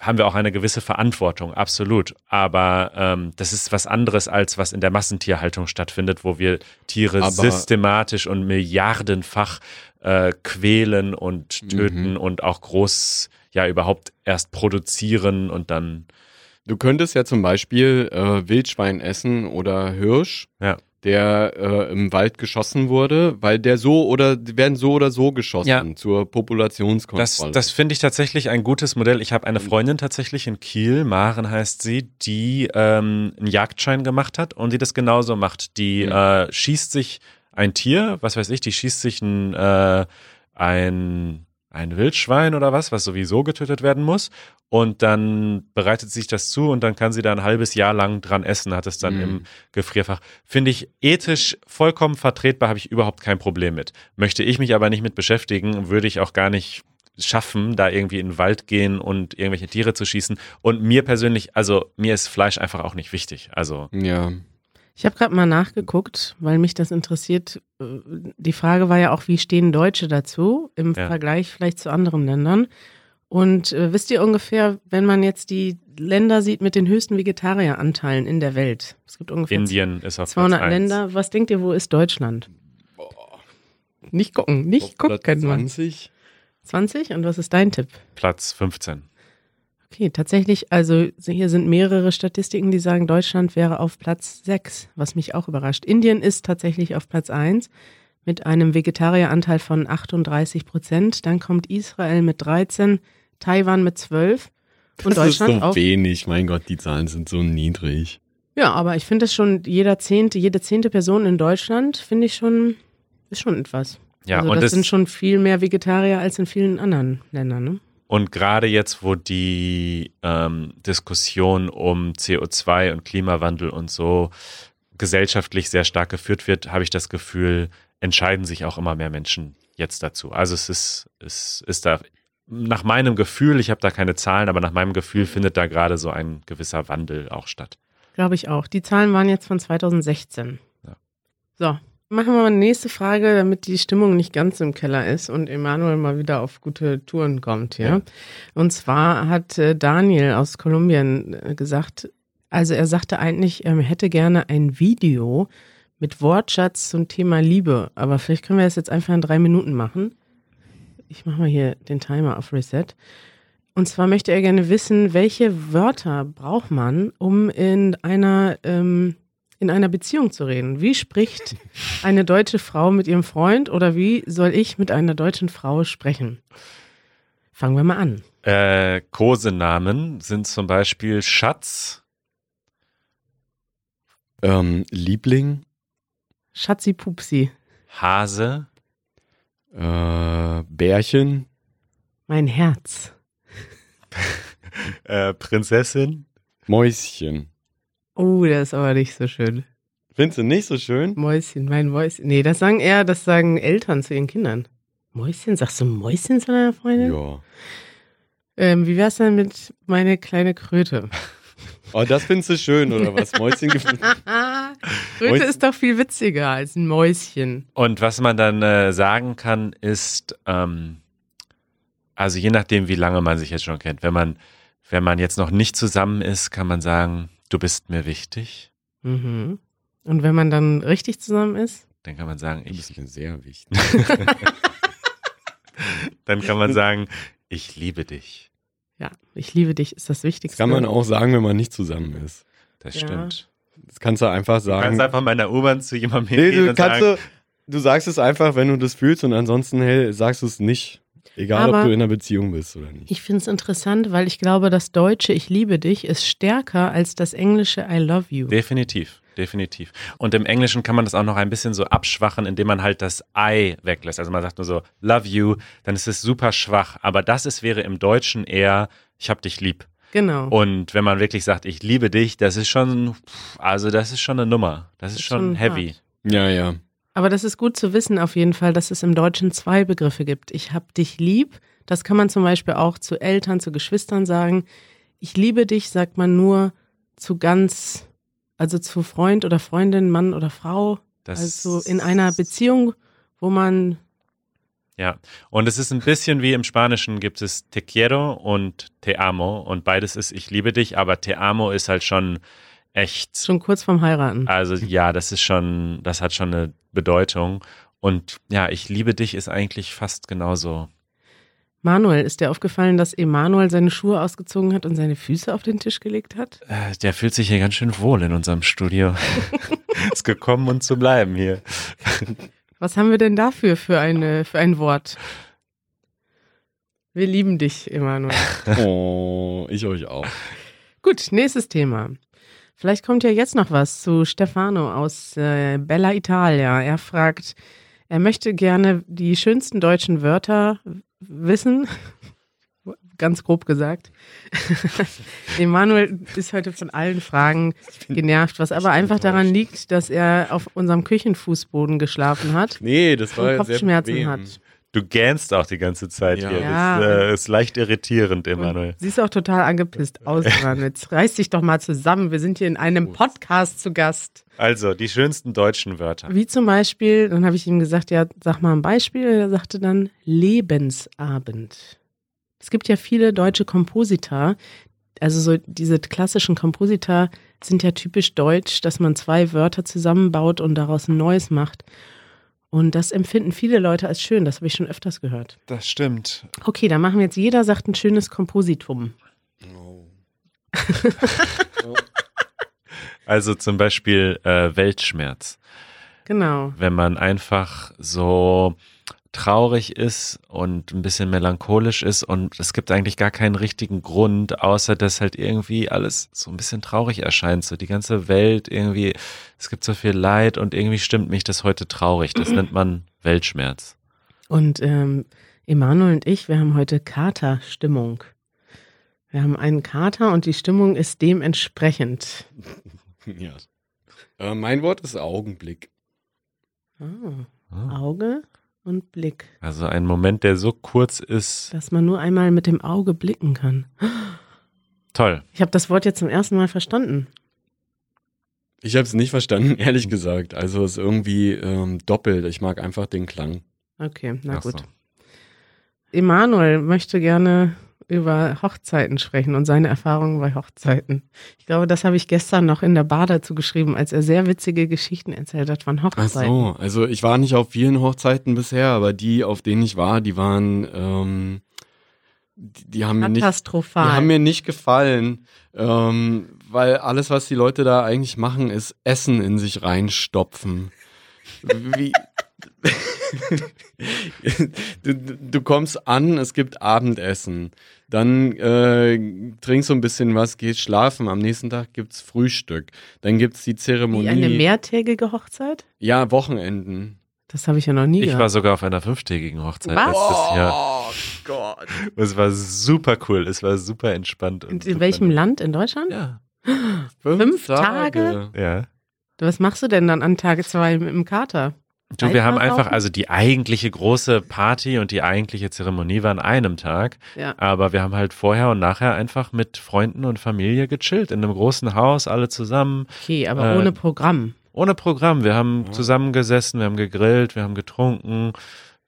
haben wir auch eine gewisse Verantwortung, absolut. Aber ähm, das ist was anderes, als was in der Massentierhaltung stattfindet, wo wir Tiere aber systematisch und milliardenfach äh, quälen und töten, mhm, und auch groß, ja, überhaupt erst produzieren und dann... Du könntest ja zum Beispiel äh, Wildschwein essen oder Hirsch, ja, der äh, im Wald geschossen wurde, weil der so oder die werden so oder so geschossen, ja, zur Populationskontrolle. Das, das finde ich tatsächlich ein gutes Modell. Ich habe eine Freundin tatsächlich in Kiel, Maren heißt sie, die ähm, einen Jagdschein gemacht hat und die das genauso macht. Die mhm. äh, schießt sich ein Tier, was weiß ich, die schießt sich ein, äh, ein, ein Wildschwein oder was, was sowieso getötet werden muss. Und dann bereitet sie sich das zu und dann kann sie da ein halbes Jahr lang dran essen, hat es dann mm. im Gefrierfach. Finde ich ethisch vollkommen vertretbar, habe ich überhaupt kein Problem mit. Möchte ich mich aber nicht mit beschäftigen, würde ich auch gar nicht schaffen, da irgendwie in den Wald gehen und irgendwelche Tiere zu schießen. Und mir persönlich, also mir ist Fleisch einfach auch nicht wichtig. Also ja. Ich habe gerade mal nachgeguckt, weil mich das interessiert. Die Frage war ja auch, wie stehen Deutsche dazu im ja. Vergleich vielleicht zu anderen Ländern? Und äh, wisst ihr ungefähr, wenn man jetzt die Länder sieht mit den höchsten Vegetarieranteilen in der Welt? Es gibt ungefähr Indien ist auf zweihundert Länder. Was denkt ihr, wo ist Deutschland? Boah. Nicht gucken, nicht gucken kann man. zwanzig zwanzig? Und was ist dein Tipp? Platz fünfzehn. Okay, tatsächlich, also hier sind mehrere Statistiken, die sagen, Deutschland wäre auf Platz sechs, was mich auch überrascht. Indien ist tatsächlich auf Platz eins. Mit einem Vegetarieranteil von achtunddreißig Prozent. Dann kommt Israel mit dreizehn, Taiwan mit zwölf und das Deutschland ist so auf wenig, mein Gott, die Zahlen sind so niedrig. Ja, aber ich finde es schon, jeder zehnte, jede zehnte Person in Deutschland, finde ich schon, ist schon etwas. Ja, also und das, das sind schon viel mehr Vegetarier als in vielen anderen Ländern, ne? Und gerade jetzt, wo die ähm, Diskussion um C O zwei und Klimawandel und so gesellschaftlich sehr stark geführt wird, habe ich das Gefühl, entscheiden sich auch immer mehr Menschen jetzt dazu. Also es ist, es ist da, nach meinem Gefühl, ich habe da keine Zahlen, aber nach meinem Gefühl findet da gerade so ein gewisser Wandel auch statt. Glaube ich auch. Die Zahlen waren jetzt von zweitausendsechzehn. Ja. So, machen wir mal die nächste Frage, damit die Stimmung nicht ganz im Keller ist und Emanuel mal wieder auf gute Touren kommt hier. Ja. Und zwar hat Daniel aus Kolumbien gesagt, also er sagte eigentlich, er hätte gerne ein Video mit Wortschatz zum Thema Liebe. Aber vielleicht können wir das jetzt einfach in drei Minuten machen. Ich mache mal hier den Timer auf Reset. Und zwar möchte er gerne wissen, welche Wörter braucht man, um in einer, ähm, in einer Beziehung zu reden? Wie spricht eine deutsche Frau mit ihrem Freund oder wie soll ich mit einer deutschen Frau sprechen? Fangen wir mal an. Äh, Kosenamen sind zum Beispiel Schatz. Ähm, Liebling. Schatzi Pupsi. Hase. Äh, Bärchen. Mein Herz. äh, Prinzessin. Mäuschen. Oh, das ist aber nicht so schön. Findest du nicht so schön? Mäuschen, mein Mäuschen. Nee, das sagen eher, das sagen Eltern zu ihren Kindern. Mäuschen? Sagst du Mäuschen zu deiner Freundin? Ja. Ähm, wie wär's denn mit meine kleine Kröte? Oh, das findest du schön, oder was? Mäuschen gefunden. Kröte ist doch viel witziger als ein Mäuschen. Und was man dann äh, sagen kann, ist, ähm, also je nachdem, wie lange man sich jetzt schon kennt, wenn man, wenn man jetzt noch nicht zusammen ist, kann man sagen, du bist mir wichtig. Mhm. Und wenn man dann richtig zusammen ist? Dann kann man sagen, ich... Du bist mir sehr wichtig. Dann kann man sagen, ich liebe dich. Ja, ich liebe dich ist das Wichtigste. Das kann man auch sagen, wenn man nicht zusammen ist. Das ja. stimmt. Das kannst du einfach sagen. Du kannst einfach mal in der U-Bahn zu jemandem nee, hingehen und kannst sagen. Du, du sagst es einfach, wenn du das fühlst und ansonsten hey, sagst du es nicht. Egal, aber ob du in einer Beziehung bist oder nicht. Ich finde es interessant, weil ich glaube, das deutsche Ich liebe dich ist stärker als das englische I love you. Definitiv, definitiv. Und im Englischen kann man das auch noch ein bisschen so abschwachen, indem man halt das I weglässt. Also man sagt nur so love you, dann ist es super schwach. Aber das ist, wäre im Deutschen eher ich hab dich lieb. Genau. Und wenn man wirklich sagt, ich liebe dich, das ist schon, also das ist schon eine Nummer. Das, das ist, ist schon heavy. Hart. Ja, ja. Aber das ist gut zu wissen auf jeden Fall, dass es im Deutschen zwei Begriffe gibt. Ich hab dich lieb, das kann man zum Beispiel auch zu Eltern, zu Geschwistern sagen. Ich liebe dich sagt man nur zu ganz, also zu Freund oder Freundin, Mann oder Frau. Das also in einer Beziehung, wo man… Ja, und es ist ein bisschen wie im Spanischen, gibt es te quiero und te amo und beides ist ich liebe dich, aber te amo ist halt schon… Echt. Schon kurz vorm Heiraten. Also ja, das ist schon, das hat schon eine Bedeutung. Und ja, ich liebe dich ist eigentlich fast genauso. Manuel, ist dir aufgefallen, dass Emanuel seine Schuhe ausgezogen hat und seine Füße auf den Tisch gelegt hat? Äh, der fühlt sich hier ganz schön wohl in unserem Studio. Ist gekommen, um zu bleiben hier. Was haben wir denn dafür für eine, für ein Wort? Wir lieben dich, Emanuel. Oh, ich euch auch. Gut, nächstes Thema. Vielleicht kommt ja jetzt noch was zu Stefano aus äh, Bella Italia. Er fragt, er möchte gerne die schönsten deutschen Wörter wissen, ganz grob gesagt. Emanuel ist heute von allen Fragen genervt, was aber einfach daran liegt, dass er auf unserem Küchenfußboden geschlafen hat. Nee, das war und Kopfschmerzen sehr hat. Du gähnst auch die ganze Zeit ja. hier. Ja. Das äh, ist leicht irritierend, Emanuel. Sie ist auch total angepisst aus dran. Jetzt reiß dich doch mal zusammen. Wir sind hier in einem Podcast zu Gast. Also, die schönsten deutschen Wörter. Wie zum Beispiel, dann habe ich ihm gesagt, ja, sag mal ein Beispiel. Er sagte dann Lebensabend. Es gibt ja viele deutsche Komposita. Also so diese klassischen Komposita sind ja typisch deutsch, dass man zwei Wörter zusammenbaut und daraus ein neues macht. Und das empfinden viele Leute als schön, das habe ich schon öfters gehört. Das stimmt. Okay, dann machen wir jetzt, jeder sagt ein schönes Kompositum. Oh. Also zum Beispiel äh, Weltschmerz. Genau. Wenn man einfach so traurig ist und ein bisschen melancholisch ist und es gibt eigentlich gar keinen richtigen Grund, außer dass halt irgendwie alles so ein bisschen traurig erscheint, so die ganze Welt irgendwie, es gibt so viel Leid und irgendwie stimmt mich das heute traurig, das nennt man Weltschmerz. Und ähm, Emanuel und ich, wir haben heute Katerstimmung. Wir haben einen Kater und die Stimmung ist dementsprechend. Ja. Äh, mein Wort ist Augenblick. Oh. Ah. Auge? Und Blick. Also ein Moment, der so kurz ist. Dass man nur einmal mit dem Auge blicken kann. Toll. Ich habe das Wort jetzt zum ersten Mal verstanden. Ich habe es nicht verstanden, ehrlich gesagt. Also es ist irgendwie ähm, doppelt. Ich mag einfach den Klang. Okay, na Ach gut. So. Emanuel möchte gerne über Hochzeiten sprechen und seine Erfahrungen bei Hochzeiten. Ich glaube, das habe ich gestern noch in der Bar dazu geschrieben, als er sehr witzige Geschichten erzählt hat von Hochzeiten. Ach so, also ich war nicht auf vielen Hochzeiten bisher, aber die, auf denen ich war, die waren, ähm, die, die, haben mir nicht, die haben mir nicht gefallen, ähm, weil alles, was die Leute da eigentlich machen, ist Essen in sich reinstopfen. Wie... du, du kommst an, es gibt Abendessen, dann äh, trinkst du ein bisschen was, gehst schlafen, am nächsten Tag gibt's Frühstück, dann gibt's die Zeremonie. Wie eine mehrtägige Hochzeit? Ja, Wochenenden. Das habe ich ja noch nie gehört. Ich war sogar auf einer fünftägigen Hochzeit was? letztes Jahr. Oh Gott. Es war super cool, es war super entspannt. Und in super welchem Land? In Deutschland? Ja. Fünf, Fünf Tage? Tage? Ja. Was machst du denn dann an Tage zwei im Kater? Du, wir haben einfach, also die eigentliche große Party und die eigentliche Zeremonie war an einem Tag, ja. Aber wir haben halt vorher und nachher einfach mit Freunden und Familie gechillt, in einem großen Haus, alle zusammen. Okay, aber äh, ohne Programm. Ohne Programm, wir haben ja. zusammengesessen, wir haben gegrillt, wir haben getrunken,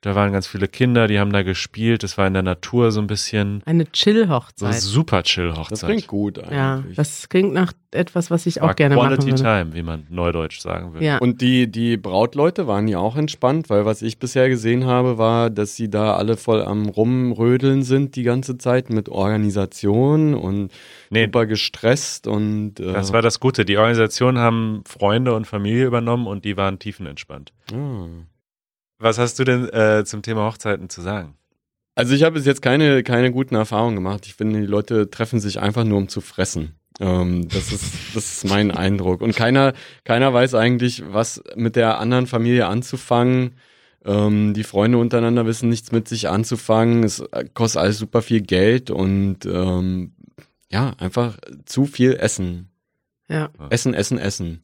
da waren ganz viele Kinder, die haben da gespielt, es war in der Natur so ein bisschen. Eine Chill-Hochzeit. So super Chill-Hochzeit. Das klingt gut eigentlich. Ja, das klingt nach etwas, was ich war auch gerne Quality machen würde. Quality Time, wie man neudeutsch sagen würde. Ja. Und die, die Brautleute waren ja auch entspannt, weil was ich bisher gesehen habe, war, dass sie da alle voll am Rumrödeln sind die ganze Zeit mit Organisation und nee. super gestresst. Und äh das war das Gute, die Organisation haben Freunde und Familie übernommen und die waren tiefenentspannt. Hm. Was hast du denn äh, zum Thema Hochzeiten zu sagen? Also ich habe bis jetzt keine, keine guten Erfahrungen gemacht. Ich finde, die Leute treffen sich einfach nur, um zu fressen. Ähm, das ist, das ist mein Eindruck. Und keiner, keiner weiß eigentlich, was mit der anderen Familie anzufangen. Ähm, die Freunde untereinander wissen nichts mit sich anzufangen. Es kostet alles super viel Geld und ähm, ja, einfach zu viel Essen. Ja. Essen, Essen, Essen.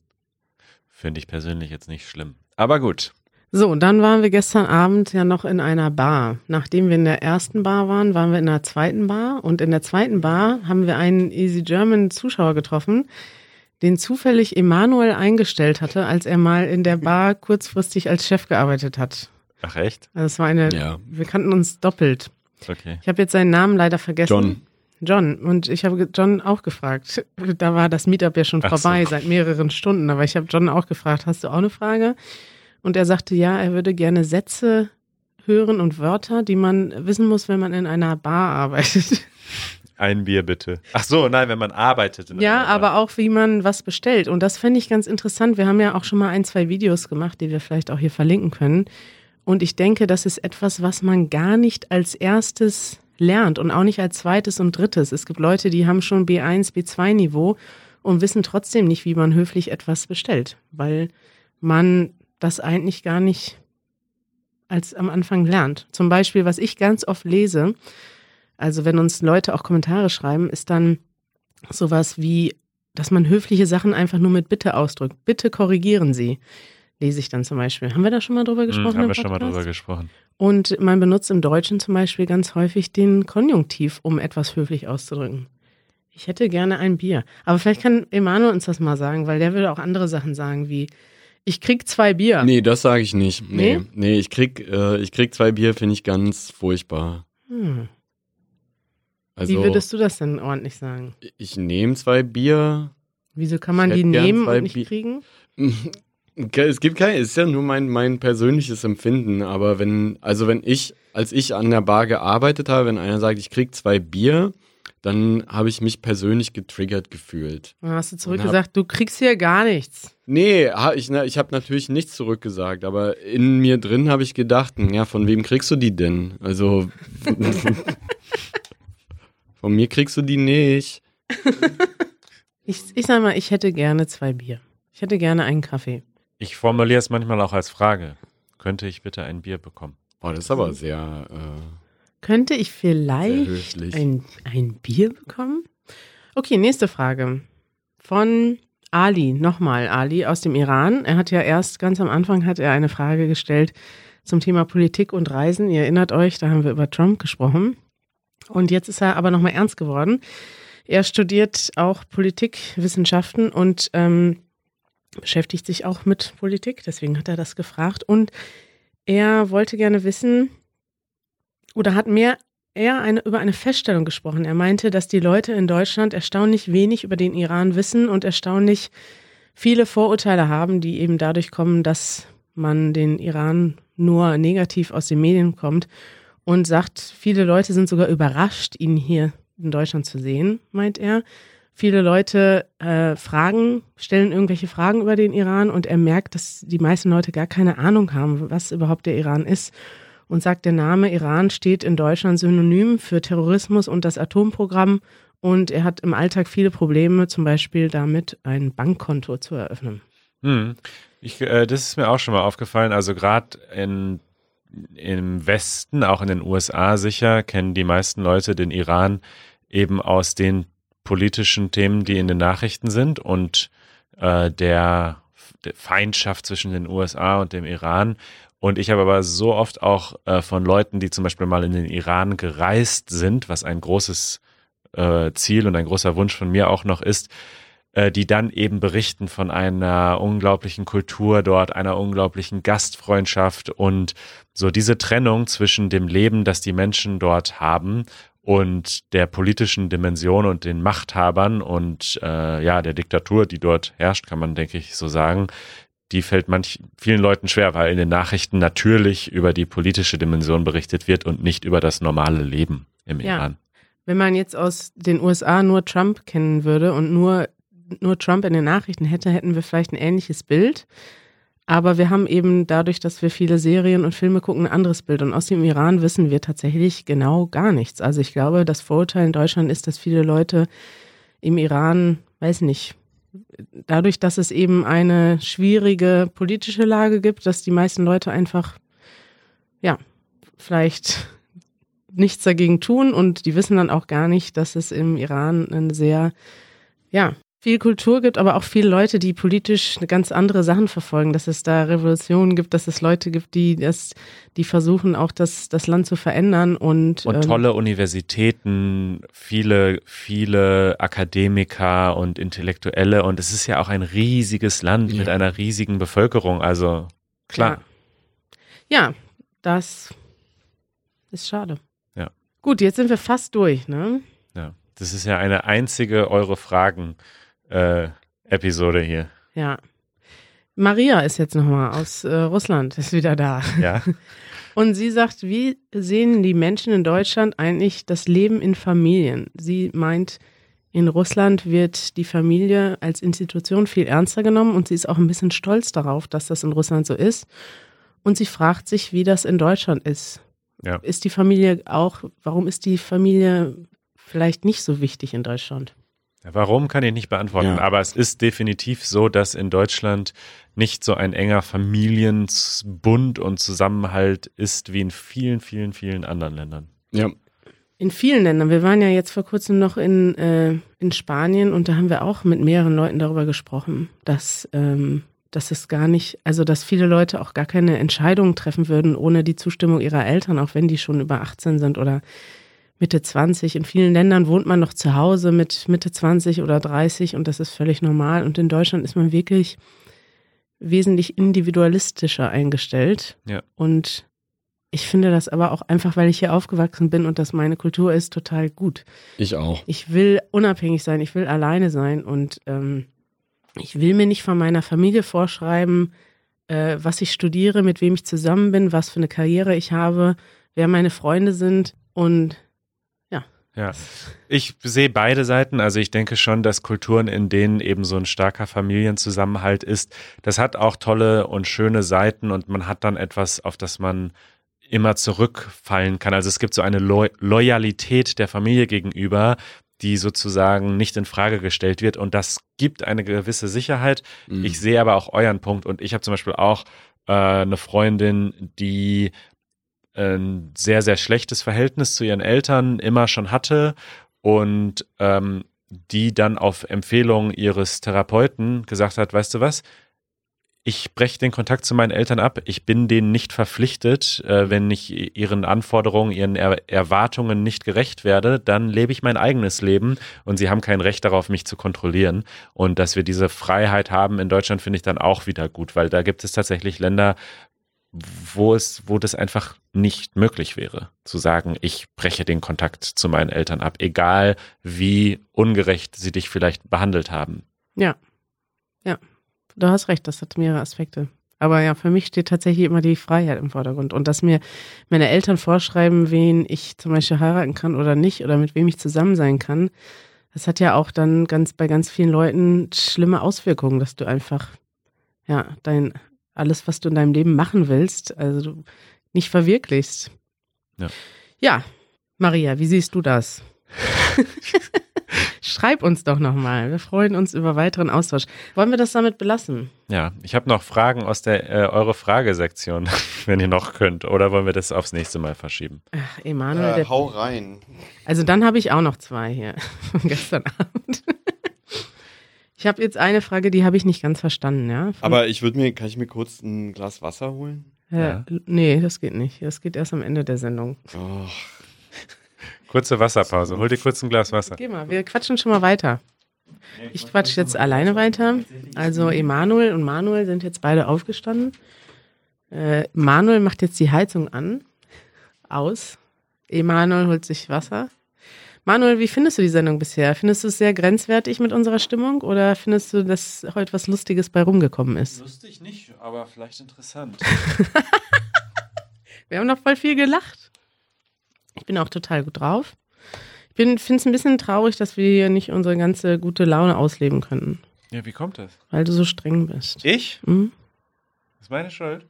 Finde ich persönlich jetzt nicht schlimm. Aber gut. So, und dann waren wir gestern Abend ja noch in einer Bar. Nachdem wir in der ersten Bar waren, waren wir in der zweiten Bar. Und in der zweiten Bar haben wir einen Easy German Zuschauer getroffen, den zufällig Emanuel eingestellt hatte, als er mal in der Bar kurzfristig als Chef gearbeitet hat. Ach echt? Also es war eine, ja. wir kannten uns doppelt. Okay. Ich habe jetzt seinen Namen leider vergessen. John. John. Und ich habe John auch gefragt. Da war das Meetup ja schon Ach vorbei, so. seit mehreren Stunden. Aber ich habe John auch gefragt, hast du auch eine Frage? Und er sagte, ja, er würde gerne Sätze hören und Wörter, die man wissen muss, wenn man in einer Bar arbeitet. Ein Bier bitte. Ach so, nein, wenn man arbeitet. In ja, einer aber Bar. Auch, wie man was bestellt. Und das fände ich ganz interessant. Wir haben ja auch schon mal ein, zwei Videos gemacht, die wir vielleicht auch hier verlinken können. Und ich denke, das ist etwas, was man gar nicht als erstes lernt und auch nicht als zweites und drittes. Es gibt Leute, die haben schon B eins, B zwei Niveau und wissen trotzdem nicht, wie man höflich etwas bestellt, weil man das eigentlich gar nicht als am Anfang lernt. Zum Beispiel, was ich ganz oft lese, also wenn uns Leute auch Kommentare schreiben, ist dann sowas wie, dass man höfliche Sachen einfach nur mit Bitte ausdrückt. Bitte korrigieren Sie, lese ich dann zum Beispiel. Haben wir da schon mal drüber gesprochen? Hm, haben wir schon mal drüber gesprochen. Und man benutzt im Deutschen zum Beispiel ganz häufig den Konjunktiv, um etwas höflich auszudrücken. Ich hätte gerne ein Bier. Aber vielleicht kann Emanuel uns das mal sagen, weil der würde auch andere Sachen sagen wie, ich krieg zwei Bier. Nee, das sage ich nicht. Nee, nee? nee ich, krieg, äh, ich krieg zwei Bier, finde ich ganz furchtbar. Hm. Also, wie würdest du das denn ordentlich sagen? Ich nehme zwei Bier. Wieso kann man die nehmen und nicht Bier kriegen? Es gibt keine, es ist ja nur mein, mein persönliches Empfinden, aber wenn, also wenn ich, als ich an der Bar gearbeitet habe, wenn einer sagt, ich krieg zwei Bier, dann habe ich mich persönlich getriggert gefühlt. Dann hast du zurückgesagt, hab, du kriegst hier gar nichts. Nee, ich, ich habe natürlich nichts zurückgesagt, aber in mir drin habe ich gedacht, ja, von wem kriegst du die denn? Also, von mir kriegst du die nicht. ich, ich sag mal, ich hätte gerne zwei Bier. Ich hätte gerne einen Kaffee. Ich formuliere es manchmal auch als Frage. Könnte ich bitte ein Bier bekommen? Boah, das ist aber sehr... Äh Könnte ich vielleicht ein, ein Bier bekommen? Okay, nächste Frage. Von Ali, nochmal Ali aus dem Iran. Er hat ja erst, ganz am Anfang hat er eine Frage gestellt zum Thema Politik und Reisen. Ihr erinnert euch, da haben wir über Trump gesprochen. Und jetzt ist er aber nochmal ernst geworden. Er studiert auch Politikwissenschaften und ähm, beschäftigt sich auch mit Politik. Deswegen hat er das gefragt. Und er wollte gerne wissen... Oder hat mehr eher eine, über eine Feststellung gesprochen. Er meinte, dass die Leute in Deutschland erstaunlich wenig über den Iran wissen und erstaunlich viele Vorurteile haben, die eben dadurch kommen, dass man den Iran nur negativ aus den Medien kommt und sagt, viele Leute sind sogar überrascht, ihn hier in Deutschland zu sehen, meint er. Viele Leute äh, fragen, stellen irgendwelche Fragen über den Iran und er merkt, dass die meisten Leute gar keine Ahnung haben, was überhaupt der Iran ist. Und sagt, der Name Iran steht in Deutschland synonym für Terrorismus und das Atomprogramm. Und er hat im Alltag viele Probleme, zum Beispiel damit, ein Bankkonto zu eröffnen. Hm. Ich, äh, das ist mir auch schon mal aufgefallen. Also gerade in, im Westen, auch in den U S A sicher, kennen die meisten Leute den Iran eben aus den politischen Themen, die in den Nachrichten sind. Und äh, der Feindschaft zwischen den U S A und dem Iran. Und ich habe aber so oft auch äh, von Leuten, die zum Beispiel mal in den Iran gereist sind, was ein großes äh, Ziel und ein großer Wunsch von mir auch noch ist, äh, die dann eben berichten von einer unglaublichen Kultur dort, einer unglaublichen Gastfreundschaft und so diese Trennung zwischen dem Leben, das die Menschen dort haben, und der politischen Dimension und den Machthabern und äh, ja, der Diktatur, die dort herrscht, kann man, denke ich, so sagen, die fällt manch vielen Leuten schwer, weil in den Nachrichten natürlich über die politische Dimension berichtet wird und nicht über das normale Leben im ja. Iran. Wenn man jetzt aus den U S A nur Trump kennen würde und nur, nur Trump in den Nachrichten hätte, hätten wir vielleicht ein ähnliches Bild. Aber wir haben eben dadurch, dass wir viele Serien und Filme gucken, ein anderes Bild. Und aus dem Iran wissen wir tatsächlich genau gar nichts. Also ich glaube, das Vorurteil in Deutschland ist, dass viele Leute im Iran, weiß nicht, dadurch, dass es eben eine schwierige politische Lage gibt, dass die meisten Leute einfach, ja, vielleicht nichts dagegen tun. Und die wissen dann auch gar nicht, dass es im Iran eine sehr, ja, viel Kultur gibt, aber auch viele Leute, die politisch ganz andere Sachen verfolgen, dass es da Revolutionen gibt, dass es Leute gibt, die das, die versuchen auch das, das Land zu verändern und, und tolle ähm, Universitäten, viele, viele Akademiker und Intellektuelle und es ist ja auch ein riesiges Land ja. mit einer riesigen Bevölkerung, also klar. Ja, ja, das ist schade. Ja. Gut, jetzt sind wir fast durch, ne? Ja, das ist ja eine einzige Eure-Fragen- Äh, Episode hier. Ja. Maria ist jetzt nochmal aus äh, Russland, ist wieder da. Ja. Und sie sagt, wie sehen die Menschen in Deutschland eigentlich das Leben in Familien? Sie meint, in Russland wird die Familie als Institution viel ernster genommen und sie ist auch ein bisschen stolz darauf, dass das in Russland so ist. Und sie fragt sich, wie das in Deutschland ist. Ja. Ist die Familie auch, warum ist die Familie vielleicht nicht so wichtig in Deutschland? Warum, kann ich nicht beantworten, ja. aber es ist definitiv so, dass in Deutschland nicht so ein enger Familienbund und Zusammenhalt ist wie in vielen, vielen, vielen anderen Ländern. Ja. In vielen Ländern. Wir waren ja jetzt vor kurzem noch in, äh, in Spanien und da haben wir auch mit mehreren Leuten darüber gesprochen, dass, ähm, dass es gar nicht, also dass viele Leute auch gar keine Entscheidungen treffen würden ohne die Zustimmung ihrer Eltern, auch wenn die schon über achtzehn sind oder Mitte zwanzig. In vielen Ländern wohnt man noch zu Hause mit Mitte zwanzig oder dreißig und das ist völlig normal. Und in Deutschland ist man wirklich wesentlich individualistischer eingestellt. Ja. Und ich finde das aber auch einfach, weil ich hier aufgewachsen bin und das meine Kultur ist, total gut. Ich auch. Ich will unabhängig sein, ich will alleine sein und ähm, ich will mir nicht von meiner Familie vorschreiben, äh, was ich studiere, mit wem ich zusammen bin, was für eine Karriere ich habe, wer meine Freunde sind und ja, ich sehe beide Seiten. Also ich denke schon, dass Kulturen, in denen eben so ein starker Familienzusammenhalt ist, das hat auch tolle und schöne Seiten und man hat dann etwas, auf das man immer zurückfallen kann. Also es gibt so eine Lo- Loyalität der Familie gegenüber, die sozusagen nicht in Frage gestellt wird und das gibt eine gewisse Sicherheit. Mhm. Ich sehe aber auch euren Punkt und ich habe zum Beispiel auch äh, eine Freundin, die ein sehr, sehr schlechtes Verhältnis zu ihren Eltern immer schon hatte und ähm, die dann auf Empfehlung ihres Therapeuten gesagt hat, weißt du was, ich breche den Kontakt zu meinen Eltern ab, ich bin denen nicht verpflichtet, äh, wenn ich ihren Anforderungen, ihren er- Erwartungen nicht gerecht werde, dann lebe ich mein eigenes Leben und sie haben kein Recht darauf, mich zu kontrollieren. Und dass wir diese Freiheit haben in Deutschland, finde ich dann auch wieder gut, weil da gibt es tatsächlich Länder, wo es, wo das einfach nicht möglich wäre, zu sagen, ich breche den Kontakt zu meinen Eltern ab, egal wie ungerecht sie dich vielleicht behandelt haben. Ja, ja, du hast recht, das hat mehrere Aspekte. Aber ja, für mich steht tatsächlich immer die Freiheit im Vordergrund und dass mir meine Eltern vorschreiben, wen ich zum Beispiel heiraten kann oder nicht oder mit wem ich zusammen sein kann, das hat ja auch dann ganz bei ganz vielen Leuten schlimme Auswirkungen, dass du einfach, ja, dein alles, was du in deinem Leben machen willst, also du nicht verwirklichst. Ja, ja. Maria, wie siehst du das? Schreib uns doch nochmal. Wir freuen uns über weiteren Austausch. Wollen wir das damit belassen? Ja, ich habe noch Fragen aus der äh, Eure-Frage-Sektion, wenn ihr noch könnt. Oder wollen wir das aufs nächste Mal verschieben? Ach, Emanuel. Äh, der hau rein. Also dann habe ich auch noch zwei hier von gestern Abend. Ich habe jetzt eine Frage, die habe ich nicht ganz verstanden. Ja? Aber ich würde mir, kann ich mir kurz ein Glas Wasser holen? Äh, ja. Nee, das geht nicht. Das geht erst am Ende der Sendung. Oh. Kurze Wasserpause. Hol dir kurz ein Glas Wasser. Geh mal, wir quatschen schon mal weiter. Ich quatsch jetzt alleine weiter. Also Emanuel und Manuel sind jetzt beide aufgestanden. Äh, Manuel macht jetzt die Heizung an, aus. Emanuel holt sich Wasser. Manuel, wie findest du die Sendung bisher? Findest du es sehr grenzwertig mit unserer Stimmung oder findest du, dass heute was Lustiges bei rumgekommen ist? Lustig nicht, aber vielleicht interessant. Wir haben noch voll viel gelacht. Ich bin auch total gut drauf. Ich finde es ein bisschen traurig, dass wir hier nicht unsere ganze gute Laune ausleben können. Ja, wie kommt das? Weil du so streng bist. Ich? Hm? Das ist meine Schuld.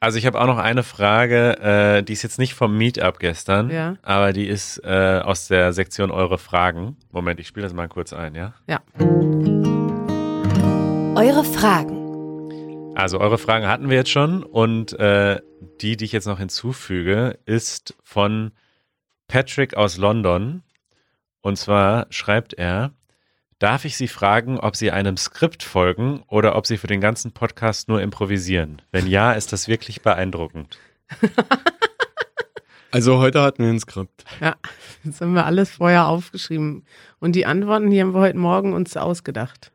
Also ich habe auch noch eine Frage, äh, die ist jetzt nicht vom Meetup gestern, ja. aber die ist äh, aus der Sektion Eure Fragen. Moment, ich spiele das mal kurz ein, ja? Ja. Eure Fragen. Also eure Fragen hatten wir jetzt schon und äh, die, die ich jetzt noch hinzufüge, ist von Patrick aus London. Und zwar schreibt er, darf ich Sie fragen, ob Sie einem Skript folgen oder ob Sie für den ganzen Podcast nur improvisieren? Wenn ja, ist das wirklich beeindruckend. Also heute hatten wir ein Skript. Ja, jetzt haben wir alles vorher aufgeschrieben. Und die Antworten, die haben wir heute Morgen uns ausgedacht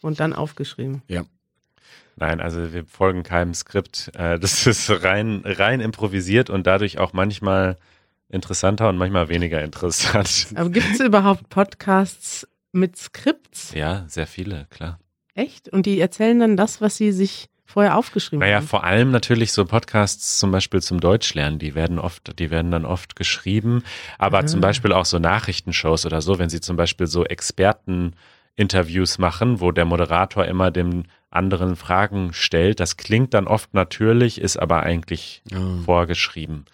und dann aufgeschrieben. Ja. Nein, also wir folgen keinem Skript. Das ist rein, rein improvisiert und dadurch auch manchmal interessanter und manchmal weniger interessant. Aber gibt es überhaupt Podcasts, mit Skripts? Ja, sehr viele, klar. Echt? Und die erzählen dann das, was sie sich vorher aufgeschrieben naja, haben? Naja, vor allem natürlich so Podcasts zum Beispiel zum Deutschlernen, die werden oft, die werden dann oft geschrieben, aber ah. zum Beispiel auch so Nachrichtenshows oder so, wenn sie zum Beispiel so Experteninterviews machen, wo der Moderator immer dem anderen Fragen stellt, das klingt dann oft natürlich, ist aber eigentlich oh. vorgeschrieben.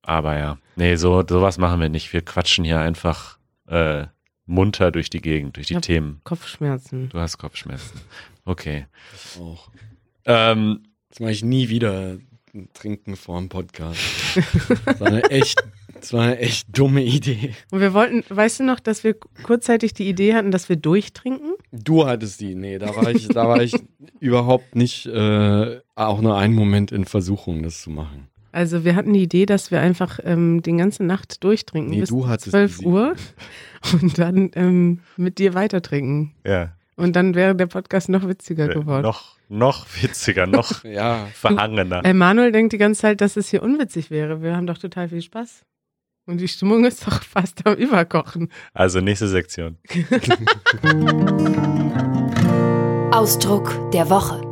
Aber ja, nee, so sowas machen wir nicht. Wir quatschen hier einfach äh, munter durch die Gegend, durch die ich Themen. Kopfschmerzen. Du hast Kopfschmerzen. Okay. Ich auch. Ähm, das mache ich nie wieder, trinken vor dem Podcast. Das war eine echt, das war eine echt dumme Idee. Und wir wollten, weißt du noch, dass wir kurzzeitig die Idee hatten, dass wir durchtrinken? Du hattest die, nee, da war ich, da war ich überhaupt nicht äh, auch nur einen Moment in Versuchung, das zu machen. Also wir hatten die Idee, dass wir einfach ähm, die ganze Nacht durchtrinken nee, bis du zwölf Uhr und dann ähm, mit dir weiter trinken. Ja. Und dann wäre der Podcast noch witziger äh, geworden. Noch, noch witziger, noch ja. verhangener. Emanuel denkt die ganze Zeit, dass es hier unwitzig wäre. Wir haben doch total viel Spaß. Und die Stimmung ist doch fast am Überkochen. Also nächste Sektion. Ausdruck der Woche.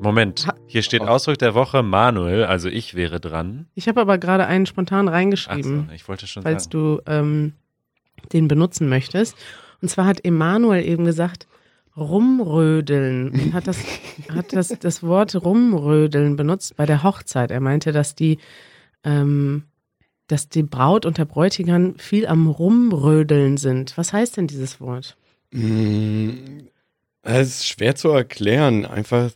Moment, hier steht Ausdruck der Woche Manuel, also ich wäre dran. Ich habe aber gerade einen spontan reingeschrieben, so, ich wollte schon falls sagen. du ähm, den benutzen möchtest. Und zwar hat Emanuel eben gesagt, rumrödeln. Und hat das, hat das, das Wort rumrödeln benutzt bei der Hochzeit. Er meinte, dass die, ähm, dass die Braut und der Bräutigam viel am Rumrödeln sind. Was heißt denn dieses Wort? Es ist schwer zu erklären, einfach...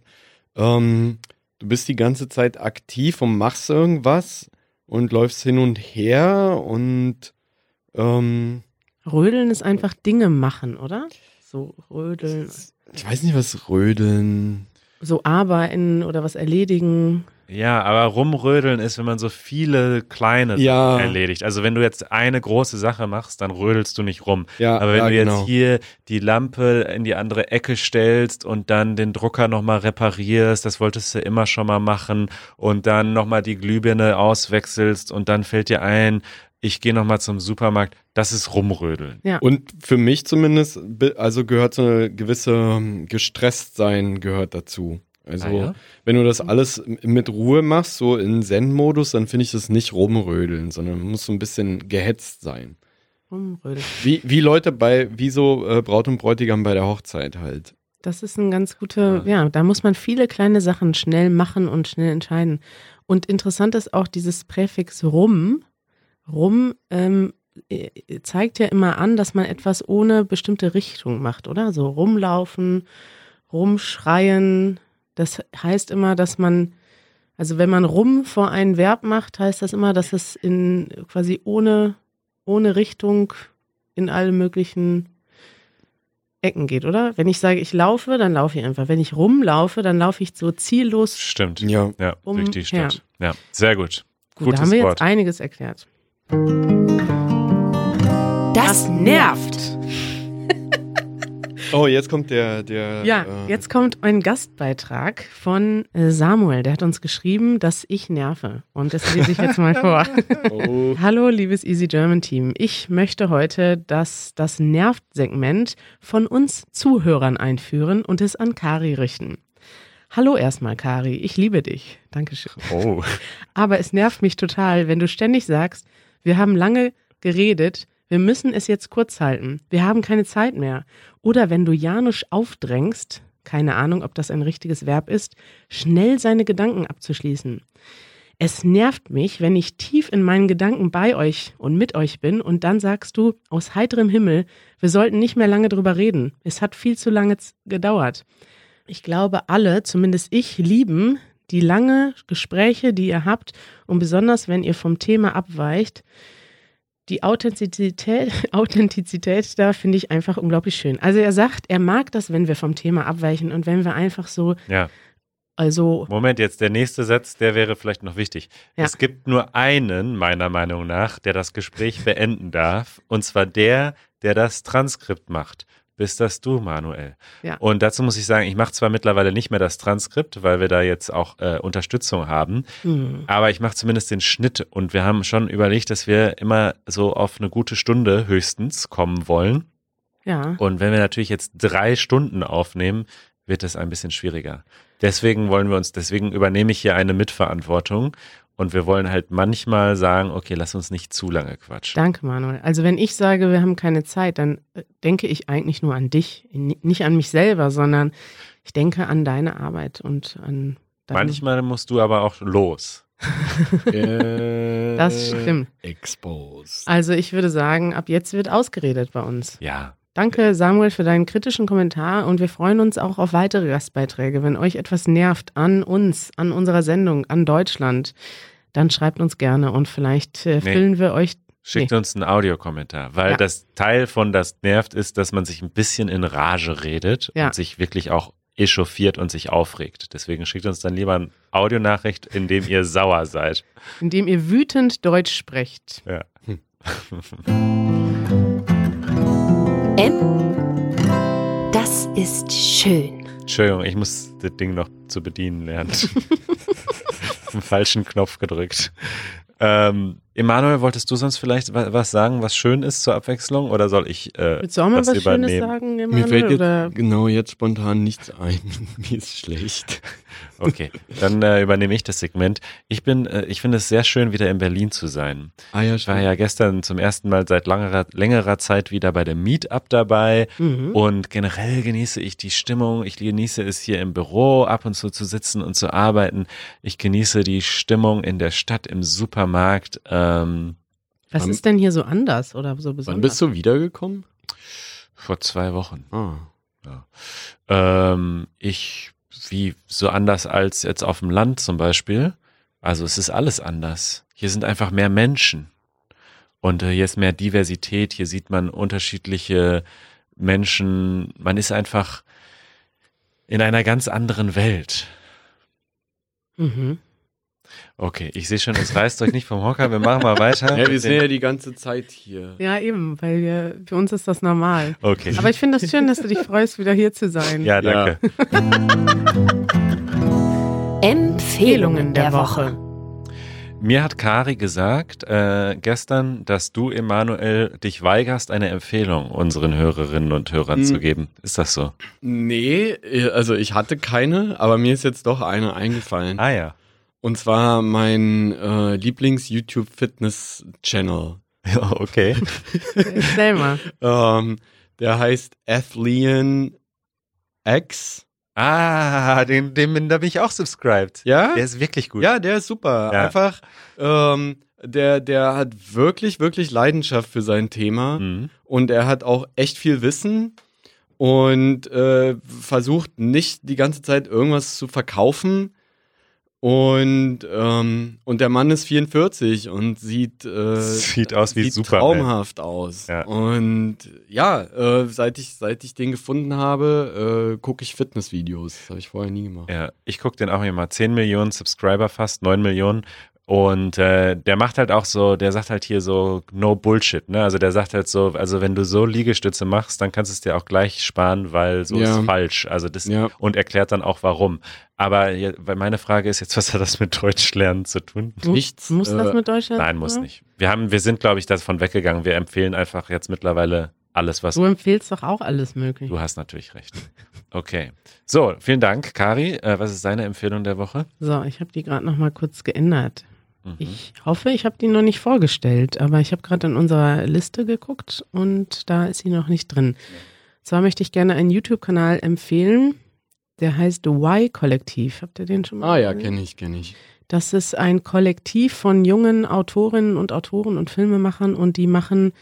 Ähm, du bist die ganze Zeit aktiv und machst irgendwas und läufst hin und her und ähm, Rödeln ist einfach Dinge machen, oder? So Rödeln. Ich weiß nicht, was Rödeln. So arbeiten oder was erledigen. Ja, aber rumrödeln ist, wenn man so viele kleine ja. erledigt. Also wenn du jetzt eine große Sache machst, dann rödelst du nicht rum. Ja, aber wenn ja, du jetzt genau. hier die Lampe in die andere Ecke stellst und dann den Drucker nochmal reparierst, das wolltest du immer schon mal machen und dann nochmal die Glühbirne auswechselst und dann fällt dir ein, ich gehe nochmal zum Supermarkt, das ist rumrödeln. Ja. Und für mich zumindest, also gehört so eine gewisse Gestresstsein gehört dazu. Also, ah, ja? wenn du das alles mit Ruhe machst, so in Zen-Modus, dann finde ich das nicht rumrödeln, sondern muss so ein bisschen gehetzt sein. Rumrödeln. Wie, wie Leute bei, wie so äh, Braut und Bräutigam bei der Hochzeit halt. Das ist ein ganz guter, ja. ja, da muss man viele kleine Sachen schnell machen und schnell entscheiden. Und interessant ist auch dieses Präfix rum. Rum ähm, zeigt ja immer an, dass man etwas ohne bestimmte Richtung macht, oder? So rumlaufen, rumschreien. Das heißt immer, dass man, also wenn man rum vor ein Verb macht, heißt das immer, dass es in quasi ohne, ohne Richtung in alle möglichen Ecken geht, oder? Wenn ich sage, ich laufe, dann laufe ich einfach. Wenn ich rumlaufe, dann laufe ich so ziellos. Stimmt, ja, ja durch die Stadt. Ja, sehr gut. Gut, Gutes da haben wir jetzt Wort. Einiges erklärt. Das nervt. Oh, jetzt kommt der... der ja, äh, jetzt kommt ein Gastbeitrag von Samuel. Der hat uns geschrieben, dass ich nerve. Und das lese ich jetzt mal vor. Oh. Hallo, liebes Easy German Team. Ich möchte heute das, das Nervt-Segment von uns Zuhörern einführen und es an Cari richten. Hallo erstmal, Cari. Ich liebe dich. Dankeschön. Oh. Aber es nervt mich total, wenn du ständig sagst, wir haben lange geredet, wir müssen es jetzt kurz halten. Wir haben keine Zeit mehr. Oder wenn du Janusz aufdrängst, keine Ahnung, ob das ein richtiges Verb ist, schnell seine Gedanken abzuschließen. Es nervt mich, wenn ich tief in meinen Gedanken bei euch und mit euch bin und dann sagst du aus heiterem Himmel, wir sollten nicht mehr lange drüber reden. Es hat viel zu lange gedauert. Ich glaube, alle, zumindest ich, lieben die langen Gespräche, die ihr habt und besonders, wenn ihr vom Thema abweicht. Die Authentizität, Authentizität da finde ich einfach unglaublich schön. Also er sagt, er mag das, wenn wir vom Thema abweichen und wenn wir einfach so, ja. Also Moment, jetzt der nächste Satz, der wäre vielleicht noch wichtig. Ja. Es gibt nur einen, meiner Meinung nach, der das Gespräch beenden darf und zwar der, der das Transkript macht. Bist das du, Manuel? Ja. Und dazu muss ich sagen, ich mache zwar mittlerweile nicht mehr das Transkript, weil wir da jetzt auch äh, Unterstützung haben, mhm. aber ich mache zumindest den Schnitt und wir haben schon überlegt, dass wir immer so auf eine gute Stunde höchstens kommen wollen. Ja. Und wenn wir natürlich jetzt drei Stunden aufnehmen, wird das ein bisschen schwieriger. Deswegen wollen wir uns, deswegen übernehme ich hier eine Mitverantwortung. Und wir wollen halt manchmal sagen, okay, lass uns nicht zu lange quatschen. Danke, Manuel. Also wenn ich sage, wir haben keine Zeit, dann denke ich eigentlich nur an dich, nicht an mich selber, sondern ich denke an deine Arbeit und an deine... Manchmal musst du aber auch los. Das stimmt. Exposed. Also ich würde sagen, ab jetzt wird ausgeredet bei uns. Ja. Danke, Samuel, für deinen kritischen Kommentar und wir freuen uns auch auf weitere Gastbeiträge. Wenn euch etwas nervt an uns, an unserer Sendung, an Deutschland, dann schreibt uns gerne und vielleicht äh, füllen nee. wir euch... Schickt nee. uns einen Audiokommentar, weil ja. das Teil von das nervt ist, dass man sich ein bisschen in Rage redet ja. und sich wirklich auch echauffiert und sich aufregt. Deswegen schickt uns dann lieber eine Audionachricht, in dem ihr sauer seid. In dem ihr wütend Deutsch sprecht. Ja. M, das ist schön. Entschuldigung, ich muss das Ding noch zu bedienen lernen. Den falschen Knopf gedrückt. Ähm, Emanuel, wolltest du sonst vielleicht was sagen, was schön ist zur Abwechslung? Oder soll ich äh, Willst du auch mal was übernehmen? Schönes sagen, Emanuel? Mir fällt jetzt, genau jetzt spontan nichts ein. Mir ist schlecht. Okay, dann äh, übernehme ich das Segment. Ich bin, äh, ich finde es sehr schön, wieder in Berlin zu sein. Ah, ja, ich war ja gestern zum ersten Mal seit langer, längerer Zeit wieder bei dem Meetup dabei. Mhm. Und generell genieße ich die Stimmung. Ich genieße es, hier im Büro ab und zu zu sitzen und zu arbeiten. Ich genieße die Stimmung in der Stadt, im Supermarkt. Äh, Was um, ist denn hier so anders oder so besonders? Wann bist du wiedergekommen? Vor zwei Wochen. Ah. Ja. Ähm, ich, wie so anders als jetzt auf dem Land zum Beispiel. Also es ist alles anders. Hier sind einfach mehr Menschen. Und äh, hier ist mehr Diversität. Hier sieht man unterschiedliche Menschen. Man ist einfach in einer ganz anderen Welt. Mhm. Okay, ich sehe schon, es reißt euch nicht vom Hocker, wir machen mal weiter. Ja, wir sind ja die ganze Zeit hier. Ja, eben, weil wir, für uns ist das normal. Okay. Aber ich finde es das schön, dass du dich freust, wieder hier zu sein. Ja, danke. Ja. Empfehlungen der Woche. Mir hat Cari gesagt äh, gestern, dass du, Emanuel, dich weigerst, eine Empfehlung unseren Hörerinnen und Hörern hm. zu geben. Ist das so? Nee, also ich hatte keine, aber mir ist jetzt doch eine eingefallen. Ah ja. Und zwar mein äh, Lieblings-YouTube-Fitness-Channel. Ja, okay. Erzähl mal. ähm, der heißt Athlean X. Ah, den, den, da bin ich auch subscribed. Ja? Der ist wirklich gut. Ja, der ist super. Ja. Einfach, ähm, der, der hat wirklich, wirklich Leidenschaft für sein Thema. Mhm. Und er hat auch echt viel Wissen. Und äh, versucht nicht die ganze Zeit irgendwas zu verkaufen. Und, ähm, und der Mann ist vierundvierzig und sieht, äh, sieht, aus wie sieht Superman. Traumhaft aus. Ja. Und ja, äh, seit ich, seit ich den gefunden habe, äh, gucke ich Fitnessvideos. Das habe ich vorher nie gemacht. Ja, ich gucke den auch immer. zehn Millionen Subscriber fast, neun Millionen. Und äh, der macht halt auch so, der sagt halt hier so no bullshit, ne? Also der sagt halt so, also wenn du so Liegestütze machst, dann kannst du es dir auch gleich sparen, weil so ja. ist falsch. Also das ja. und erklärt dann auch warum. Aber ja, weil meine Frage ist jetzt, was hat das mit Deutschlernen zu tun? Nichts. Muss äh, das mit Deutschlernen? Nein, muss nicht. Wir haben, wir sind, glaube ich, davon weggegangen. Wir empfehlen einfach jetzt mittlerweile alles, was... Du empfiehlst doch auch alles möglich. Du hast natürlich recht. Okay. So, vielen Dank, Cari. Äh, was ist deine Empfehlung der Woche? So, ich habe die gerade nochmal kurz geändert. Ich hoffe, ich habe die noch nicht vorgestellt, aber ich habe gerade in unserer Liste geguckt und da ist sie noch nicht drin. Zwar möchte ich gerne einen YouTube-Kanal empfehlen, der heißt Y-Kollektiv. Habt ihr den schon mal gesehen? Ah ja, kenne ich, kenne ich. Das ist ein Kollektiv von jungen Autorinnen und Autoren und Filmemachern und die machen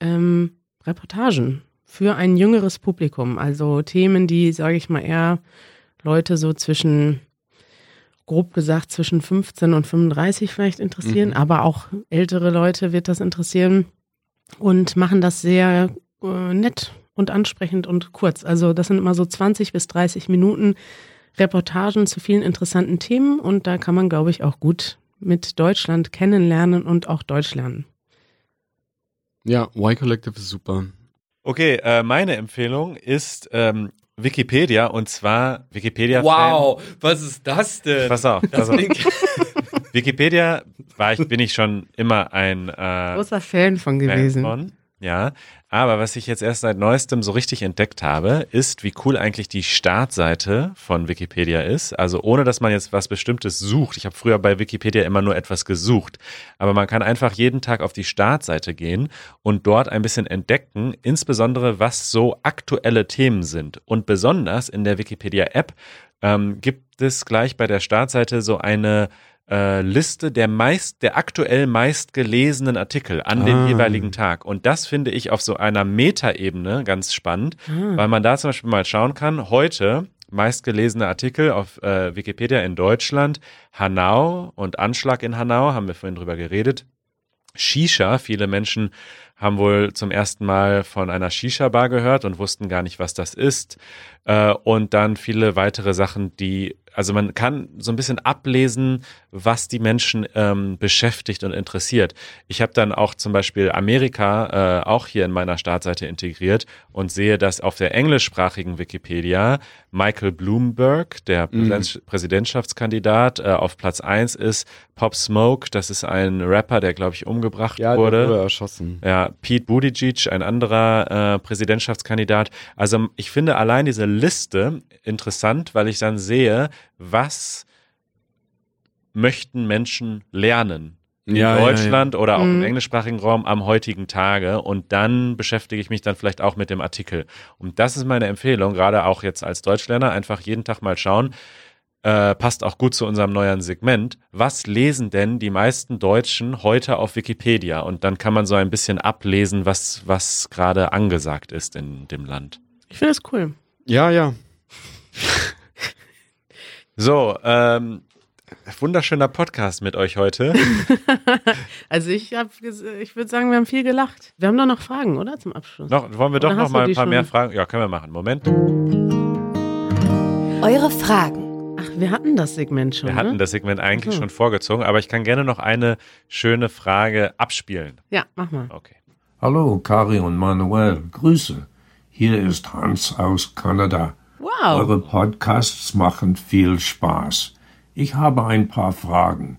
ähm, Reportagen für ein jüngeres Publikum. Also Themen, die, sage ich mal, eher Leute so zwischen... grob gesagt zwischen fünfzehn und fünfunddreißig vielleicht interessieren, mhm. aber auch ältere Leute wird das interessieren und machen das sehr äh, nett und ansprechend und kurz. Also das sind immer so zwanzig bis dreißig Minuten Reportagen zu vielen interessanten Themen und da kann man, glaube ich, auch gut mit Deutschland kennenlernen und auch Deutsch lernen. Ja, Y-Collective ist super. Okay, äh, meine Empfehlung ist... Ähm Wikipedia und zwar Wikipedia. Wow, was ist das denn? Pass auf, pass auf. Wikipedia war ich, bin ich schon immer ein äh, großer Fan von gewesen. Fan von, ja, aber was ich jetzt erst seit Neuestem so richtig entdeckt habe, ist, wie cool eigentlich die Startseite von Wikipedia ist. Also ohne, dass man jetzt was Bestimmtes sucht. Ich habe früher bei Wikipedia immer nur etwas gesucht. Aber man kann einfach jeden Tag auf die Startseite gehen und dort ein bisschen entdecken, insbesondere was so aktuelle Themen sind. Und besonders in der Wikipedia-App ähm, gibt es gleich bei der Startseite so eine Äh, Liste der meist, der aktuell meistgelesenen Artikel an ah. dem jeweiligen Tag. Und das finde ich auf so einer Metaebene ganz spannend, ah. weil man da zum Beispiel mal schauen kann, heute meistgelesene Artikel auf äh, Wikipedia in Deutschland, Hanau und Anschlag in Hanau, haben wir vorhin drüber geredet. Shisha, viele Menschen haben wohl zum ersten Mal von einer Shisha-Bar gehört und wussten gar nicht, was das ist. Äh, und dann viele weitere Sachen, die Also man kann so ein bisschen ablesen, was die Menschen ähm, beschäftigt und interessiert. Ich habe dann auch zum Beispiel Amerika äh, auch hier in meiner Startseite integriert und sehe, dass auf der englischsprachigen Wikipedia Michael Bloomberg, der mhm. Präs- Präsidentschaftskandidat, äh, auf Platz eins ist. Pop Smoke, das ist ein Rapper, der, glaube ich, umgebracht ja, wurde. Ja, wurde erschossen. Ja, Pete Buttigieg, ein anderer äh, Präsidentschaftskandidat. Also ich finde allein diese Liste interessant, weil ich dann sehe, was möchten Menschen lernen in ja, Deutschland ja, ja. oder auch mhm. im englischsprachigen Raum am heutigen Tage und dann beschäftige ich mich dann vielleicht auch mit dem Artikel. Und das ist meine Empfehlung, gerade auch jetzt als Deutschlerner, einfach jeden Tag mal schauen, äh, passt auch gut zu unserem neuen Segment, was lesen denn die meisten Deutschen heute auf Wikipedia? Und dann kann man so ein bisschen ablesen, was, was gerade angesagt ist in dem Land. Ich finde das cool. Ja, ja. So, ähm, wunderschöner Podcast mit euch heute. Also ich habe, ich würde sagen, wir haben viel gelacht. Wir haben doch noch Fragen, oder, zum Abschluss? Noch, wollen wir doch noch mal ein paar mehr Fragen? Ja, können wir machen. Moment. Eure Fragen. Ach, wir hatten das Segment schon, Wir ne? hatten das Segment eigentlich hm. schon vorgezogen, aber ich kann gerne noch eine schöne Frage abspielen. Ja, mach mal. Okay. Hallo, Cari und Manuel. Grüße. Hier ist Hans aus Kanada. Wow. Eure Podcasts machen viel Spaß. Ich habe ein paar Fragen.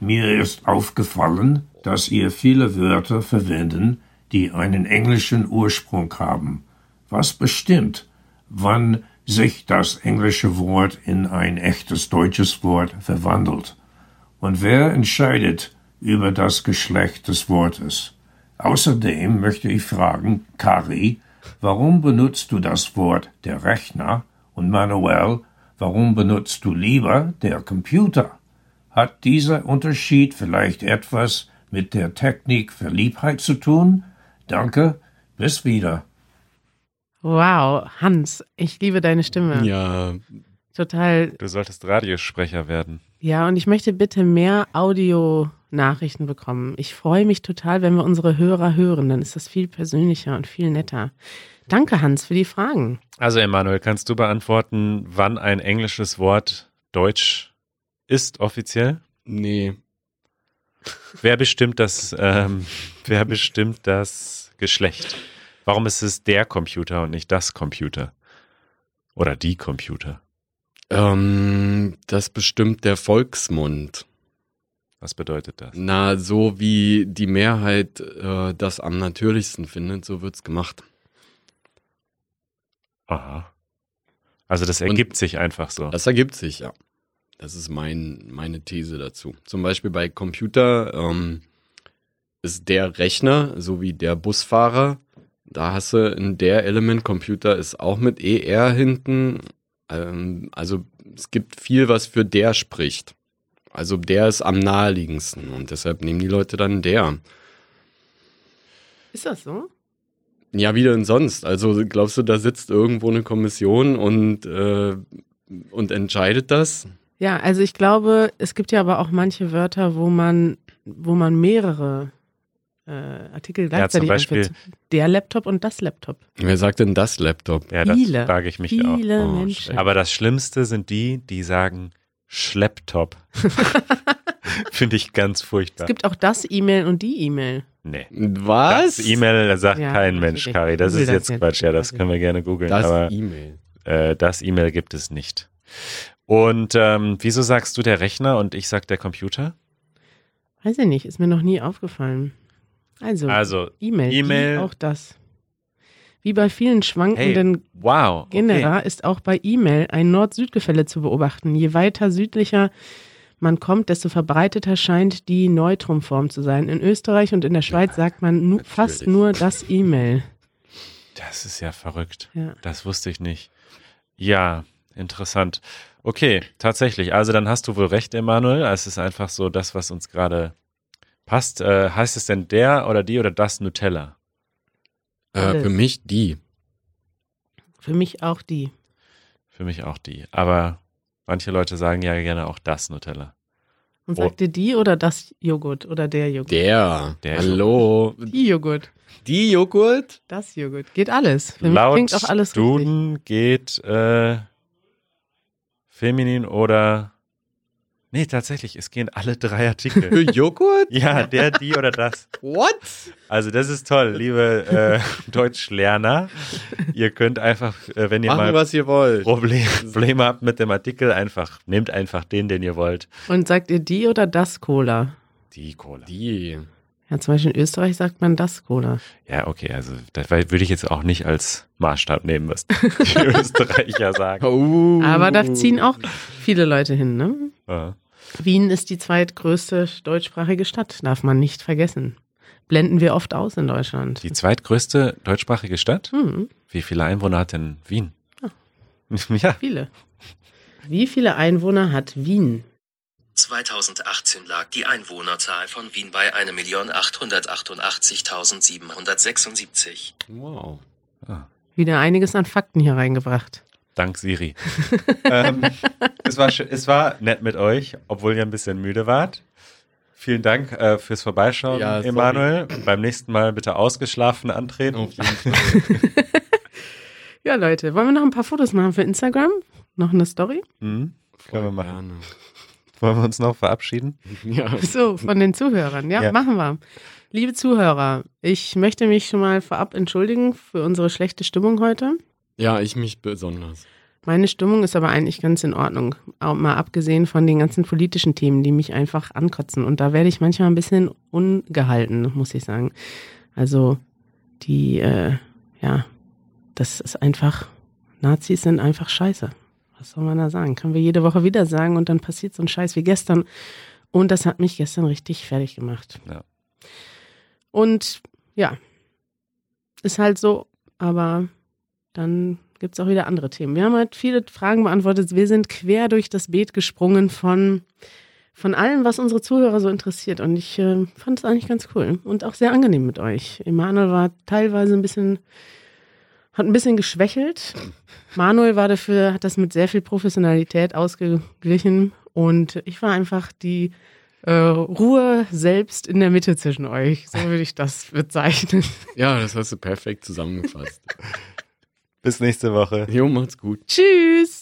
Mir ist aufgefallen, dass ihr viele Wörter verwenden, die einen englischen Ursprung haben. Was bestimmt, wann sich das englische Wort in ein echtes deutsches Wort verwandelt? Und wer entscheidet über das Geschlecht des Wortes? Außerdem möchte ich fragen, Cari, warum benutzt du das Wort der Rechner? Und Manuel, warum benutzt du lieber der Computer? Hat dieser Unterschied vielleicht etwas mit der Technik Verliebtheit zu tun? Danke, bis wieder. Wow, Hans, ich liebe deine Stimme. Ja, total... Du solltest Radiosprecher werden. Ja, und ich möchte bitte mehr Audio-Nachrichten bekommen. Ich freue mich total, wenn wir unsere Hörer hören. Dann ist das viel persönlicher und viel netter. Danke, Hans, für die Fragen. Also, Emanuel, kannst du beantworten, wann ein englisches Wort Deutsch ist offiziell? Nee. Wer bestimmt das, ähm, wer bestimmt das Geschlecht? Warum ist es der Computer und nicht das Computer? Oder die Computer? Ähm, das bestimmt der Volksmund. Was bedeutet das? Na, so wie die Mehrheit äh, das am natürlichsten findet, so wird's gemacht. Aha. Also das ergibt und sich einfach so. Das ergibt sich, ja. Das ist mein, meine These dazu. Zum Beispiel bei Computer ähm, ist der Rechner, so wie der Busfahrer, da hast du in der Element Computer ist auch mit E R hinten. Ähm, also es gibt viel, was für der spricht. Also der ist am naheliegendsten und deshalb nehmen die Leute dann der. Ist das so? Ja, wie denn sonst? Also glaubst du, da sitzt irgendwo eine Kommission und, äh, und entscheidet das? Ja, also ich glaube, es gibt ja aber auch manche Wörter, wo man, wo man mehrere äh, Artikel gleichzeitig ja, zum Beispiel der Laptop und das Laptop. Wer sagt denn das Laptop? Ja, das viele, frage ich mich viele auch. Viele oh, Menschen. Aber das Schlimmste sind die, die sagen Schlepptop. Finde ich ganz furchtbar. Es gibt auch das E-Mail und die E-Mail. Nee. Was? Das E-Mail sagt ja, kein Mensch, Cari. Das ist jetzt Quatsch. Ja, das können wir gerne googeln. Das aber, E-Mail. Äh, das E-Mail gibt es nicht. Und ähm, wieso sagst du der Rechner und ich sag der Computer? Weiß ich nicht, ist mir noch nie aufgefallen. Also, also E-Mail, E-Mail. Auch das. Wie bei vielen schwankenden hey, wow, Genera okay. ist auch bei E-Mail ein Nord-Süd-Gefälle zu beobachten. Je weiter südlicher man kommt, desto verbreiteter scheint die Neutrumform zu sein. In Österreich und in der Schweiz ja, sagt man nu- fast nur das E-Mail. Das ist ja verrückt. Ja. Das wusste ich nicht. Ja, interessant. Okay, tatsächlich. Also dann hast du wohl recht, Emanuel. Es ist einfach so das, was uns gerade passt. Äh, heißt es denn der oder die oder das Nutella? Äh, für mich die. Für mich auch die. Für mich auch die. Aber... Manche Leute sagen ja gerne auch das Nutella. Und sagt ihr die oder das Joghurt oder der Joghurt? Der. der Hallo. Joghurt. Die Joghurt. Die Joghurt? Das Joghurt. Geht alles. Für mich klingt auch alles richtig. Laut Duden geht äh, feminin oder... Nee, tatsächlich, es gehen alle drei Artikel. Für Joghurt? Ja, der, die oder das. What? Also das ist toll, liebe äh, Deutschlerner. Ihr könnt einfach, äh, wenn ihr Machen, mal was ihr wollt. Problem, Probleme habt mit dem Artikel, einfach nehmt einfach den, den ihr wollt. Und sagt ihr die oder das Cola? Die Cola. Die. Ja, zum Beispiel in Österreich sagt man das Cola. Ja, okay, also das würde ich jetzt auch nicht als Maßstab nehmen, was die Österreicher sagen. Uh. Aber da ziehen auch viele Leute hin, ne? Ja. Wien ist die zweitgrößte deutschsprachige Stadt, darf man nicht vergessen. Blenden wir oft aus in Deutschland. Die zweitgrößte deutschsprachige Stadt? Mhm. Wie viele Einwohner hat denn Wien? Ah. Ja. Viele. Wie viele Einwohner hat Wien? zweitausendachtzehn lag die Einwohnerzahl von Wien bei eine Million achthundertachtundachtzigtausendsiebenhundertsechsundsiebzig. Wow. Ah. Wieder einiges an Fakten hier reingebracht. Dank Siri. ähm, es, war, es war nett mit euch, obwohl ihr ein bisschen müde wart. Vielen Dank äh, fürs Vorbeischauen, ja, Emanuel. Beim nächsten Mal bitte ausgeschlafen antreten. Auf jeden Fall. Ja, Leute, wollen wir noch ein paar Fotos machen für Instagram? Noch eine Story? Mhm. Können wir machen. Gerne. Wollen wir uns noch verabschieden? Ja. So, von den Zuhörern. Ja, ja, machen wir. Liebe Zuhörer, ich möchte mich schon mal vorab entschuldigen für unsere schlechte Stimmung heute. Ja, ich mich besonders. Meine Stimmung ist aber eigentlich ganz in Ordnung, auch mal abgesehen von den ganzen politischen Themen, die mich einfach ankotzen. Und da werde ich manchmal ein bisschen ungehalten, muss ich sagen. Also die, äh, ja, das ist einfach, Nazis sind einfach scheiße. Was soll man da sagen? Können wir jede Woche wieder sagen und dann passiert so ein Scheiß wie gestern. Und das hat mich gestern richtig fertig gemacht. Ja. Und ja, ist halt so, aber... Dann gibt es auch wieder andere Themen. Wir haben halt viele Fragen beantwortet. Wir sind quer durch das Beet gesprungen von, von allem, was unsere Zuhörer so interessiert. Und ich äh, fand es eigentlich ganz cool und auch sehr angenehm mit euch. Emanuel war teilweise ein bisschen, Hat ein bisschen geschwächelt. Manuel war dafür, hat das mit sehr viel Professionalität ausgeglichen und ich war einfach die äh, Ruhe selbst in der Mitte zwischen euch. So würde ich das bezeichnen. Ja, das hast du perfekt zusammengefasst. Bis nächste Woche. Jo, macht's gut. Tschüss.